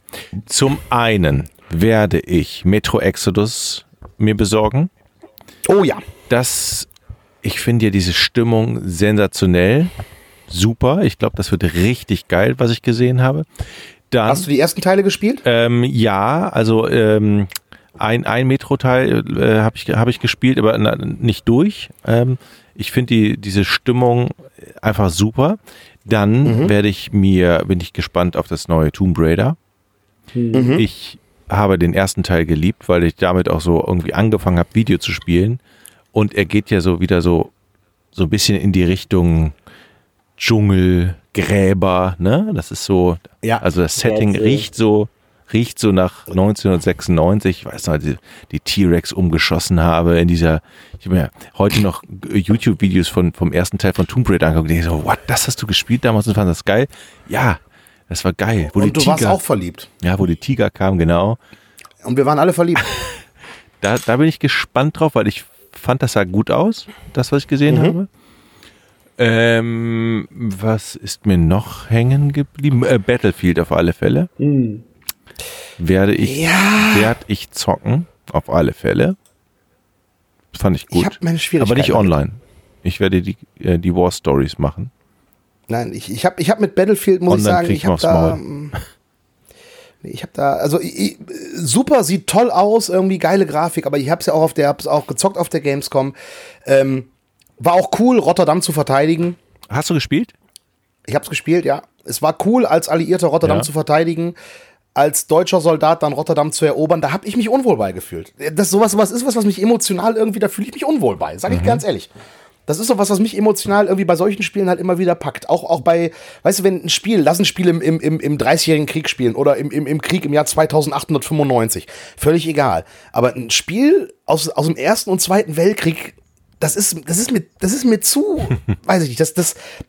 zum einen werde ich Metro Exodus mir besorgen. Oh ja. Ich finde ja diese Stimmung sensationell. Super, ich glaube, das wird richtig geil, was ich gesehen habe. Dann, hast du die ersten Teile gespielt? Ja, also ein Metro-Teil habe ich gespielt, aber nicht durch. Ich finde diese Stimmung einfach super. Dann bin ich gespannt auf das neue Tomb Raider. Mhm. Ich habe den ersten Teil geliebt, weil ich damit auch so irgendwie angefangen habe, Video zu spielen. Und er geht ja so wieder so ein bisschen in die Richtung Dschungel, Gräber, ne? Das ist so, ja, also das Setting riecht so nach 1996, ich weiß noch, die T-Rex umgeschossen habe in dieser, ich habe mir heute noch YouTube-Videos vom ersten Teil von Tomb Raider angeguckt, und ich so, what, das hast du gespielt damals und fand das geil? Ja, das war geil. Und du warst auch verliebt. Ja, wo die Tiger kamen, genau. Und wir waren alle verliebt. Da bin ich gespannt drauf, weil ich fand, das sah gut aus, das, was ich gesehen habe. Was ist mir noch hängen geblieben? Battlefield auf alle Fälle. Mhm. Werd ich zocken, auf alle Fälle. Fand ich gut. Ich habe meine Schwierigkeiten. Aber nicht online. Ich werde die War Stories machen. Nein, ich hab mit Battlefield, muss online ich sagen, ich habe super, sieht toll aus, irgendwie geile Grafik, aber ich hab's ja auch gezockt auf der Gamescom. War auch cool, Rotterdam zu verteidigen. Hast du gespielt? Ich hab's gespielt, ja. Es war cool, als Alliierter Rotterdam zu verteidigen, als deutscher Soldat dann Rotterdam zu erobern. Da habe ich mich unwohl bei gefühlt. Das sowas ist was mich emotional irgendwie, da fühle ich mich unwohl bei, sage ich ganz ehrlich. Das ist so was, was mich emotional irgendwie bei solchen Spielen halt immer wieder packt. Auch bei, weißt du, wenn ein Spiel, lass ein Spiel im 30-jährigen Krieg spielen oder im Krieg im Jahr 2895, völlig egal. Aber ein Spiel aus dem Ersten und Zweiten Weltkrieg, das ist mir zu, weiß ich nicht, das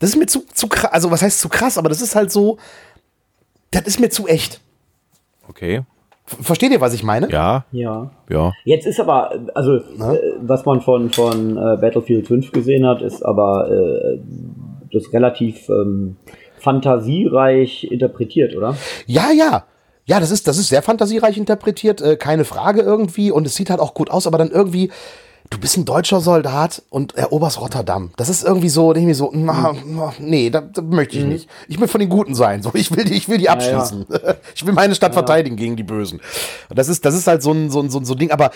ist mir zu krass, also was heißt zu krass, aber das ist halt so, das ist mir zu echt. Okay. Versteht ihr, was ich meine? Ja. Jetzt ist aber, also, was man von Battlefield 5 gesehen hat, ist aber das relativ fantasiereich interpretiert, oder? Ja. Ja, das ist sehr fantasiereich interpretiert, keine Frage irgendwie. Und es sieht halt auch gut aus, aber dann irgendwie, du bist ein deutscher Soldat und eroberst Rotterdam. Das ist irgendwie so, denke ich mir so, nee, das möchte ich nicht. Ich will von den Guten sein. So, ich will die abschließen. Ja. Ich will meine Stadt verteidigen gegen die Bösen. Das ist halt so ein Ding. Aber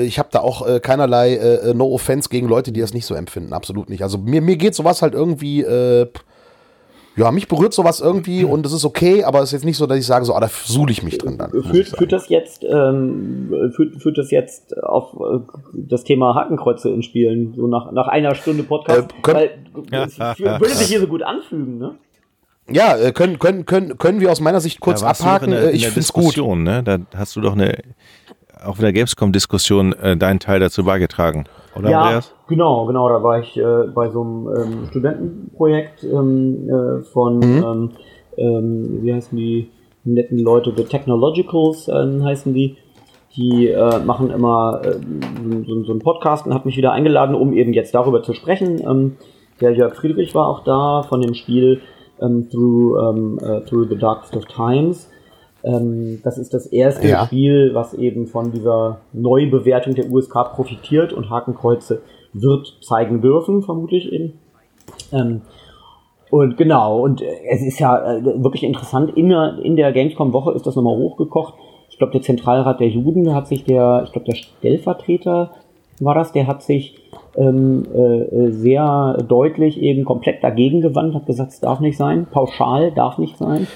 ich habe da auch keinerlei No Offense gegen Leute, die das nicht so empfinden. Absolut nicht. Also mir geht sowas halt irgendwie. Mich berührt sowas irgendwie und das ist okay, aber es ist jetzt nicht so, dass ich sage, so, da suhle ich mich drin dann. Führt das jetzt auf das Thema Hakenkreuze in Spielen, so nach einer Stunde Podcast, würde sich hier so gut anfügen, ne? Ja, können wir aus meiner Sicht kurz abhaken, ich finde es gut. Ne? Da hast du doch auch in der Gamescom-Diskussion deinen Teil dazu beigetragen, oder Andreas? Genau, da war ich bei so einem Studentenprojekt von, wie heißen die netten Leute, The Technologicals heißen die. Die machen immer so einen Podcast und hat mich wieder eingeladen, um eben jetzt darüber zu sprechen. Der Jörg Friedrich war auch da von dem Spiel Through the Darkest of Times. Das ist das erste Spiel, was eben von dieser Neubewertung der USK profitiert und Hakenkreuze wird zeigen dürfen, vermutlich eben. Und genau, und es ist ja wirklich interessant, in der Gamescom-Woche ist das nochmal hochgekocht. Ich glaube, der Zentralrat der Juden hat sich der Stellvertreter war das, der hat sich sehr deutlich eben komplett dagegen gewandt, hat gesagt, es darf nicht sein, pauschal darf nicht sein.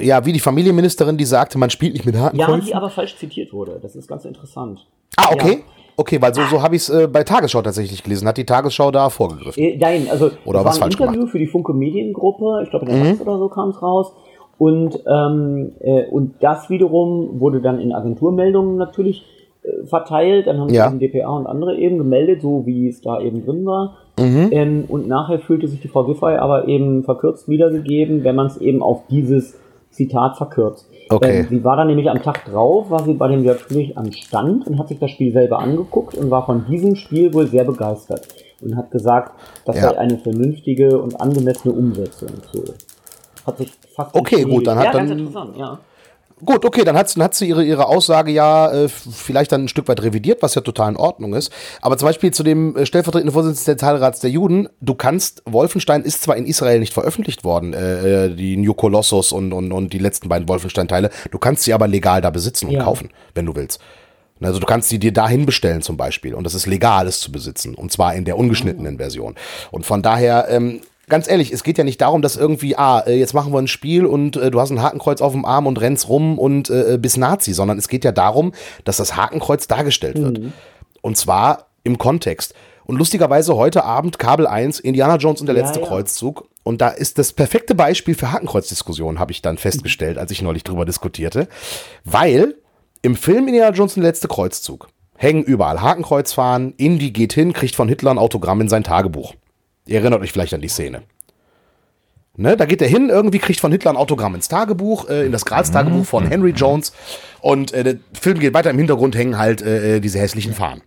Ja, wie die Familienministerin, die sagte, man spielt nicht mit Hakenkreuzen. Ja, die aber falsch zitiert wurde. Das ist ganz interessant. Ah, okay. Ja. Okay, weil so habe ich es bei Tagesschau tatsächlich gelesen. Hat die Tagesschau da vorgegriffen? Nein, also oder was falsch gemacht? Ein Interview für die Funke Mediengruppe, ich glaube in der Nacht oder so kam es raus. Und das wiederum wurde dann in Agenturmeldungen natürlich verteilt. Dann haben sie den DPA und andere eben gemeldet, so wie es da eben drin war. Und nachher fühlte sich die Frau Giffey aber eben verkürzt wiedergegeben, wenn man es eben auf dieses Zitat verkürzt. Okay. Sie war dann nämlich am Tag drauf, war sie bei dem Jörg Friedrich am Stand und hat sich das Spiel selber angeguckt und war von diesem Spiel wohl sehr begeistert und hat gesagt, das sei eine vernünftige und angemessene Umsetzung. So. Hat sich fast gut, dann hat ganz interessant, Gut, okay, dann hat sie ihre Aussage vielleicht dann ein Stück weit revidiert, was ja total in Ordnung ist. Aber zum Beispiel zu dem stellvertretenden Vorsitzenden des Teilrats der Juden, Wolfenstein ist zwar in Israel nicht veröffentlicht worden, die New Colossus und die letzten beiden Wolfenstein-Teile, du kannst sie aber legal da besitzen und kaufen, wenn du willst. Also du kannst sie dir dahin bestellen zum Beispiel und das ist legal, es zu besitzen und zwar in der ungeschnittenen Version. Und von daher... Ganz ehrlich, es geht ja nicht darum, dass irgendwie, jetzt machen wir ein Spiel und du hast ein Hakenkreuz auf dem Arm und rennst rum und bist Nazi, sondern es geht ja darum, dass das Hakenkreuz dargestellt wird. Und zwar im Kontext. Und lustigerweise heute Abend Kabel 1, Indiana Jones und der letzte Kreuzzug. Und da ist das perfekte Beispiel für Hakenkreuz-Diskussionen, habe ich dann festgestellt, als ich neulich drüber diskutierte. Weil im Film Indiana Jones und der letzte Kreuzzug hängen überall Hakenkreuzfahnen, Indy geht hin, kriegt von Hitler ein Autogramm in sein Tagebuch. Ihr erinnert euch vielleicht an die Szene. Ne, da geht er hin, irgendwie kriegt von Hitler ein Autogramm ins Tagebuch, in das Graz-Tagebuch von Henry Jones. Und der Film geht weiter, im Hintergrund hängen halt diese hässlichen Fahnen.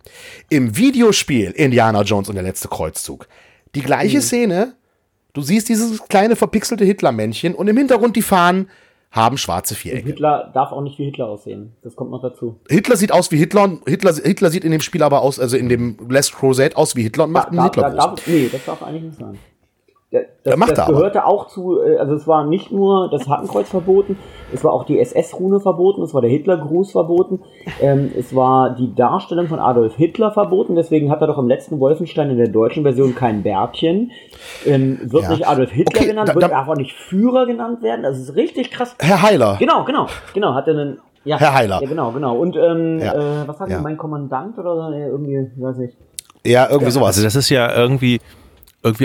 Im Videospiel Indiana Jones und der letzte Kreuzzug. Die gleiche Szene, du siehst dieses kleine verpixelte Hitler-Männchen und im Hintergrund die Fahnen haben schwarze Vierecke. Und Hitler darf auch nicht wie Hitler aussehen. Das kommt noch dazu. Hitler sieht aus wie Hitler und Hitler sieht in dem Spiel aber aus, also in dem Last Crusade aus wie Hitler und macht einen Hitlergruß. Nee, das darf eigentlich nicht sein. Das gehörte auch zu, also es war nicht nur das Hakenkreuz verboten, es war auch die SS-Rune verboten, es war der Hitlergruß verboten, es war die Darstellung von Adolf Hitler verboten, deswegen hat er doch im letzten Wolfenstein in der deutschen Version kein Bärtchen, wird nicht Adolf Hitler genannt, wird einfach nicht Führer genannt werden, das ist richtig krass. Herr Heiler. Genau, hat er einen... Ja, Herr Heiler. Ja, genau. Und was hat mein Kommandant oder irgendwie, weiß ich... Ja, irgendwie sowas. Also das ist ja irgendwie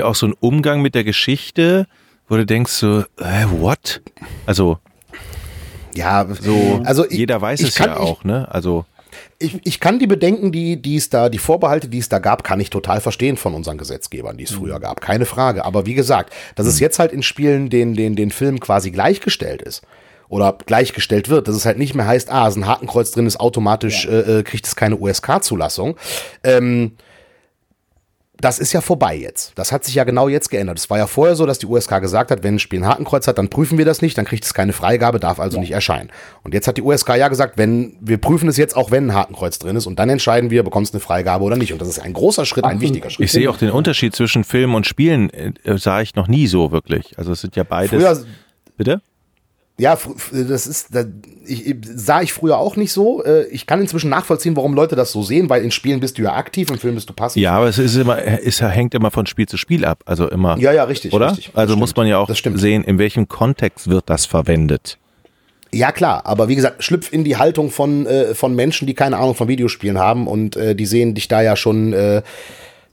auch so ein Umgang mit der Geschichte, wo du denkst so, what? Also, ja, so, also jeder weiß es ja auch, ne? Also Ich kann die Bedenken, die Vorbehalte, die es da gab, kann ich total verstehen von unseren Gesetzgebern, die es früher gab. Keine Frage. Aber wie gesagt, dass es jetzt halt in Spielen den Film quasi gleichgestellt ist oder gleichgestellt wird, dass es halt nicht mehr heißt, ist ein Hakenkreuz drin, ist automatisch, kriegt es keine USK-Zulassung. Das ist ja vorbei jetzt. Das hat sich ja genau jetzt geändert. Es war ja vorher so, dass die USK gesagt hat, wenn ein Spiel ein Hakenkreuz hat, dann prüfen wir das nicht, dann kriegt es keine Freigabe, darf also nicht erscheinen. Und jetzt hat die USK ja gesagt, wenn wir prüfen es jetzt auch, wenn ein Hakenkreuz drin ist und dann entscheiden wir, bekommst du eine Freigabe oder nicht. Und das ist ein großer Schritt, ein wichtiger Schritt. Ich sehe auch den Unterschied zwischen Filmen und Spielen, sah ich noch nie so wirklich. Also es sind ja beides. Früher, bitte? Ja, sah ich früher auch nicht so. Ich kann inzwischen nachvollziehen, warum Leute das so sehen, weil in Spielen bist du ja aktiv, im Film bist du passiv. Ja, aber es hängt immer von Spiel zu Spiel ab. Also immer. Ja, richtig. Oder? Richtig, also muss man ja auch sehen, in welchem Kontext wird das verwendet. Ja, klar, aber wie gesagt, schlüpf in die Haltung von Menschen, die keine Ahnung von Videospielen haben und die sehen dich da ja schon.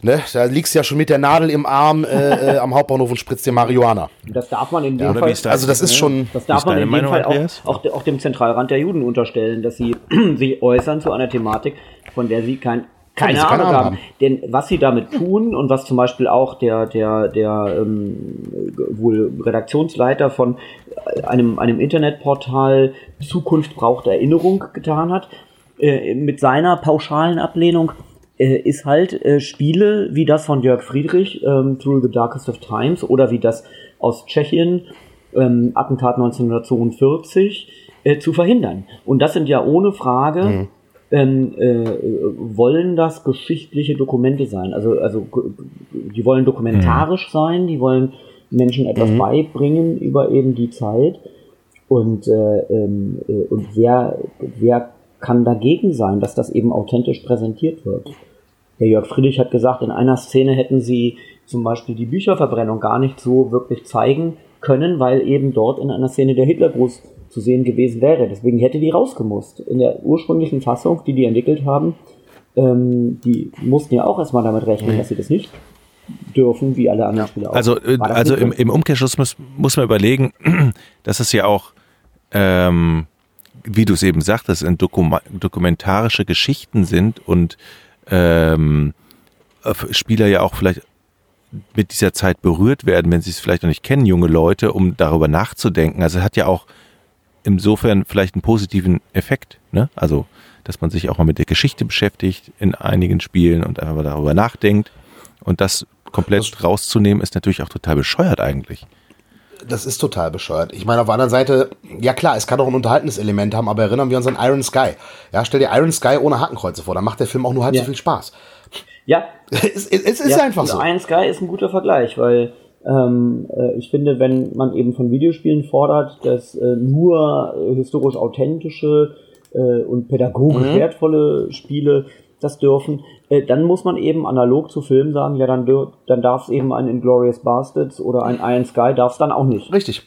Ne? Da liegst du ja schon mit der Nadel im Arm am Hauptbahnhof und spritzt dir Marihuana. Das darf man in dem Fall, also das ist schon, das darf man in dem Fall auch dem Zentralrat der Juden unterstellen, dass sie sich äußern zu einer Thematik, von der sie keine Ahnung haben. Denn was sie damit tun und was zum Beispiel auch der wohl Redaktionsleiter von einem Internetportal Zukunft braucht Erinnerung getan hat, mit seiner pauschalen Ablehnung, ist halt Spiele wie das von Jörg Friedrich, Through the Darkest of Times, oder wie das aus Tschechien, Attentat 1942, zu verhindern. Und das sind ja ohne Frage, wollen das geschichtliche Dokumente sein. Also die wollen dokumentarisch sein, die wollen Menschen etwas beibringen über eben die Zeit. Und wer kann dagegen sein, dass das eben authentisch präsentiert wird. Der Jörg Friedrich hat gesagt, in einer Szene hätten sie zum Beispiel die Bücherverbrennung gar nicht so wirklich zeigen können, weil eben dort in einer Szene der Hitlergruß zu sehen gewesen wäre. Deswegen hätte die rausgemusst. In der ursprünglichen Fassung, die entwickelt haben, die mussten ja auch erstmal damit rechnen, dass sie das nicht dürfen, wie alle anderen Spieler auch. Also im Umkehrschluss muss man überlegen, dass es ja auch wie du es eben sagtest, in dokumentarische Geschichten sind und Spieler ja auch vielleicht mit dieser Zeit berührt werden, wenn sie es vielleicht noch nicht kennen, junge Leute, um darüber nachzudenken. Also es hat ja auch insofern vielleicht einen positiven Effekt, ne? Also, dass man sich auch mal mit der Geschichte beschäftigt in einigen Spielen und einfach mal darüber nachdenkt. Und das komplett rauszunehmen, ist natürlich auch total bescheuert eigentlich. Das ist total bescheuert. Ich meine, auf der anderen Seite, ja klar, es kann auch ein unterhaltendes Element haben, aber erinnern wir uns an Iron Sky. Ja, stell dir Iron Sky ohne Hakenkreuze vor, dann macht der Film auch nur halb so viel Spaß. Ja. Es ist einfach so. Iron Sky ist ein guter Vergleich, weil ich finde, wenn man eben von Videospielen fordert, dass nur historisch authentische und pädagogisch wertvolle Spiele das dürfen, dann muss man eben analog zu Filmen sagen, ja, dann darf es eben ein Inglourious Bastards oder ein Iron Sky, darf es dann auch nicht. Richtig.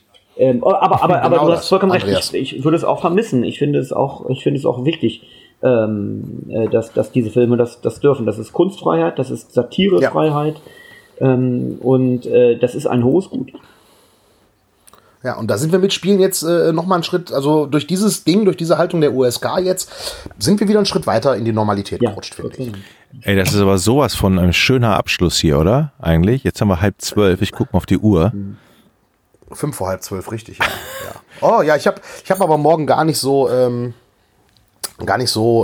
Aber genau, du hast vollkommen recht, ich würde es auch vermissen. Ich finde es auch wichtig, dass diese Filme das dürfen. Das ist Kunstfreiheit, das ist Satirefreiheit und das ist ein hohes Gut. Ja, und da sind wir mit Spielen jetzt nochmal einen Schritt, also durch dieses Ding, durch diese Haltung der USK jetzt, sind wir wieder einen Schritt weiter in die Normalität gerutscht, finde ich. Ey, das ist aber sowas von ein schöner Abschluss hier, oder? Eigentlich, jetzt haben wir 11:30, ich gucke mal auf die Uhr. 11:55, richtig, ja. Oh ja, ich hab aber morgen gar nicht so,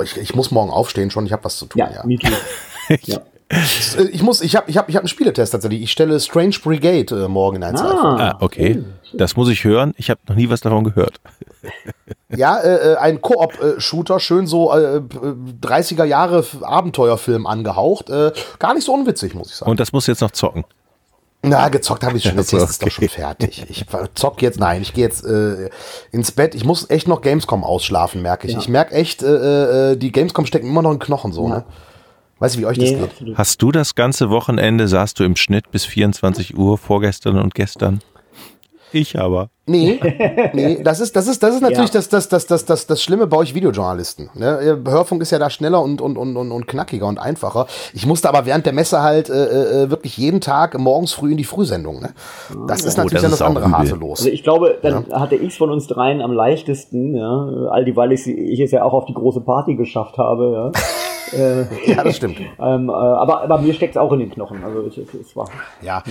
ich muss morgen aufstehen schon, ich habe was zu tun. Ja, me too. Ja. Ich habe einen Spieletest tatsächlich. Ich stelle Strange Brigade morgen in 1:00. Okay. Das muss ich hören. Ich habe noch nie was davon gehört. Ja, ein Koop-Shooter, schön so 30er Jahre Abenteuerfilm angehaucht. Gar nicht so unwitzig, muss ich sagen. Und das musst du jetzt noch zocken? Na, gezockt habe ich schon. Das ist doch schon fertig. Ich zock jetzt, nein, ich gehe jetzt ins Bett. Ich muss echt noch Gamescom ausschlafen, merke ich. Ja. Ich merke echt, die Gamescom stecken immer noch in Knochen so, ne? Weißt du, wie euch das geht? Absolut. Hast du das ganze Wochenende, saßt du im Schnitt bis 24 Uhr vorgestern und gestern? Ich aber. Nee, das ist natürlich das Schlimme bei euch Videojournalisten. Ne? Hörfunk ist ja da schneller und knackiger und einfacher. Ich musste aber während der Messe halt wirklich jeden Tag morgens früh in die Frühsendung. Ne? Das ist natürlich das andere Hase los. Also ich glaube, dann hat der X von uns dreien am leichtesten, ja? All die, weil ich es ja auch auf die große Party geschafft habe, ja. Ja, das stimmt. Aber mir steckt es auch in den Knochen. Also es war. Ja.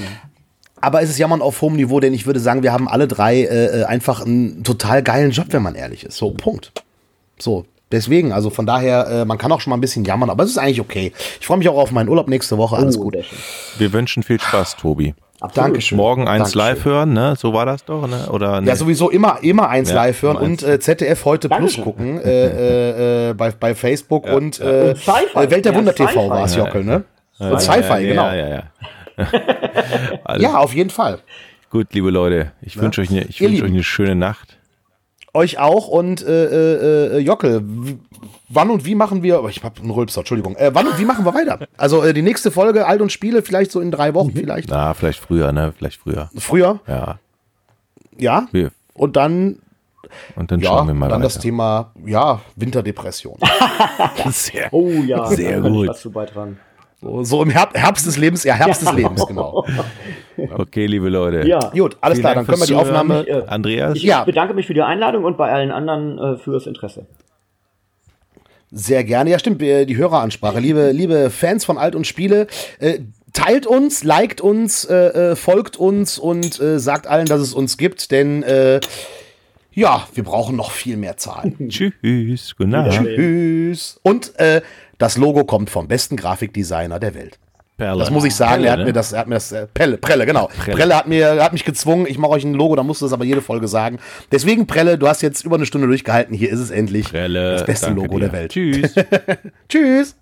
Aber es ist jammern auf hohem Niveau, denn ich würde sagen, wir haben alle drei einfach einen total geilen Job, wenn man ehrlich ist. So, Punkt. So, deswegen, also von daher, man kann auch schon mal ein bisschen jammern, aber es ist eigentlich okay. Ich freue mich auch auf meinen Urlaub nächste Woche. Alles gut. Wir wünschen viel Spaß, Tobi. Absolut. Dankeschön. Morgen eins live hören, ne? So war das doch, ne? Oder nee? Ja, sowieso immer eins live hören und ZDF heute Dankeschön. Plus gucken bei Facebook und Welt der Wunder TV war es, Jockel, ne? Und Sci-Fi, genau. Ja. Also, ja, auf jeden Fall. Gut, liebe Leute, ich wünsche euch eine schöne Nacht. Euch auch und Jockel, wann und wie machen wir, ich hab einen Rülpser, Entschuldigung, wann und wie machen wir weiter? Also die nächste Folge, Alt und Spiele, vielleicht so in 3 Wochen vielleicht. Na, vielleicht früher, ne? Früher? Ja. Ja? Und dann schauen wir mal dann weiter. Das Thema, Winterdepression. Sehr gut. Dazu beitragen. So im Herbst des Lebens, Herbst des Lebens, genau. Okay, liebe Leute. Ja. Gut, alles klar, dann können wir die Aufnahme. Andreas? Ich bedanke mich für die Einladung und bei allen anderen fürs Interesse. Sehr gerne. Ja, stimmt, die Höreransprache. Liebe Fans von Alt und Spiele, teilt uns, liked uns, folgt uns und sagt allen, dass es uns gibt, denn wir brauchen noch viel mehr Zahlen. Tschüss, guten Abend. Tschüss. Und das Logo kommt vom besten Grafikdesigner der Welt. Perle. Das muss ich sagen, Perle, Prelle, genau. Prelle hat mich gezwungen, ich mache euch ein Logo, da musst du das aber jede Folge sagen. Deswegen, Prelle, du hast jetzt über 1 Stunde durchgehalten, hier ist es endlich. Prelle, das beste Logo der Welt. Tschüss. Tschüss.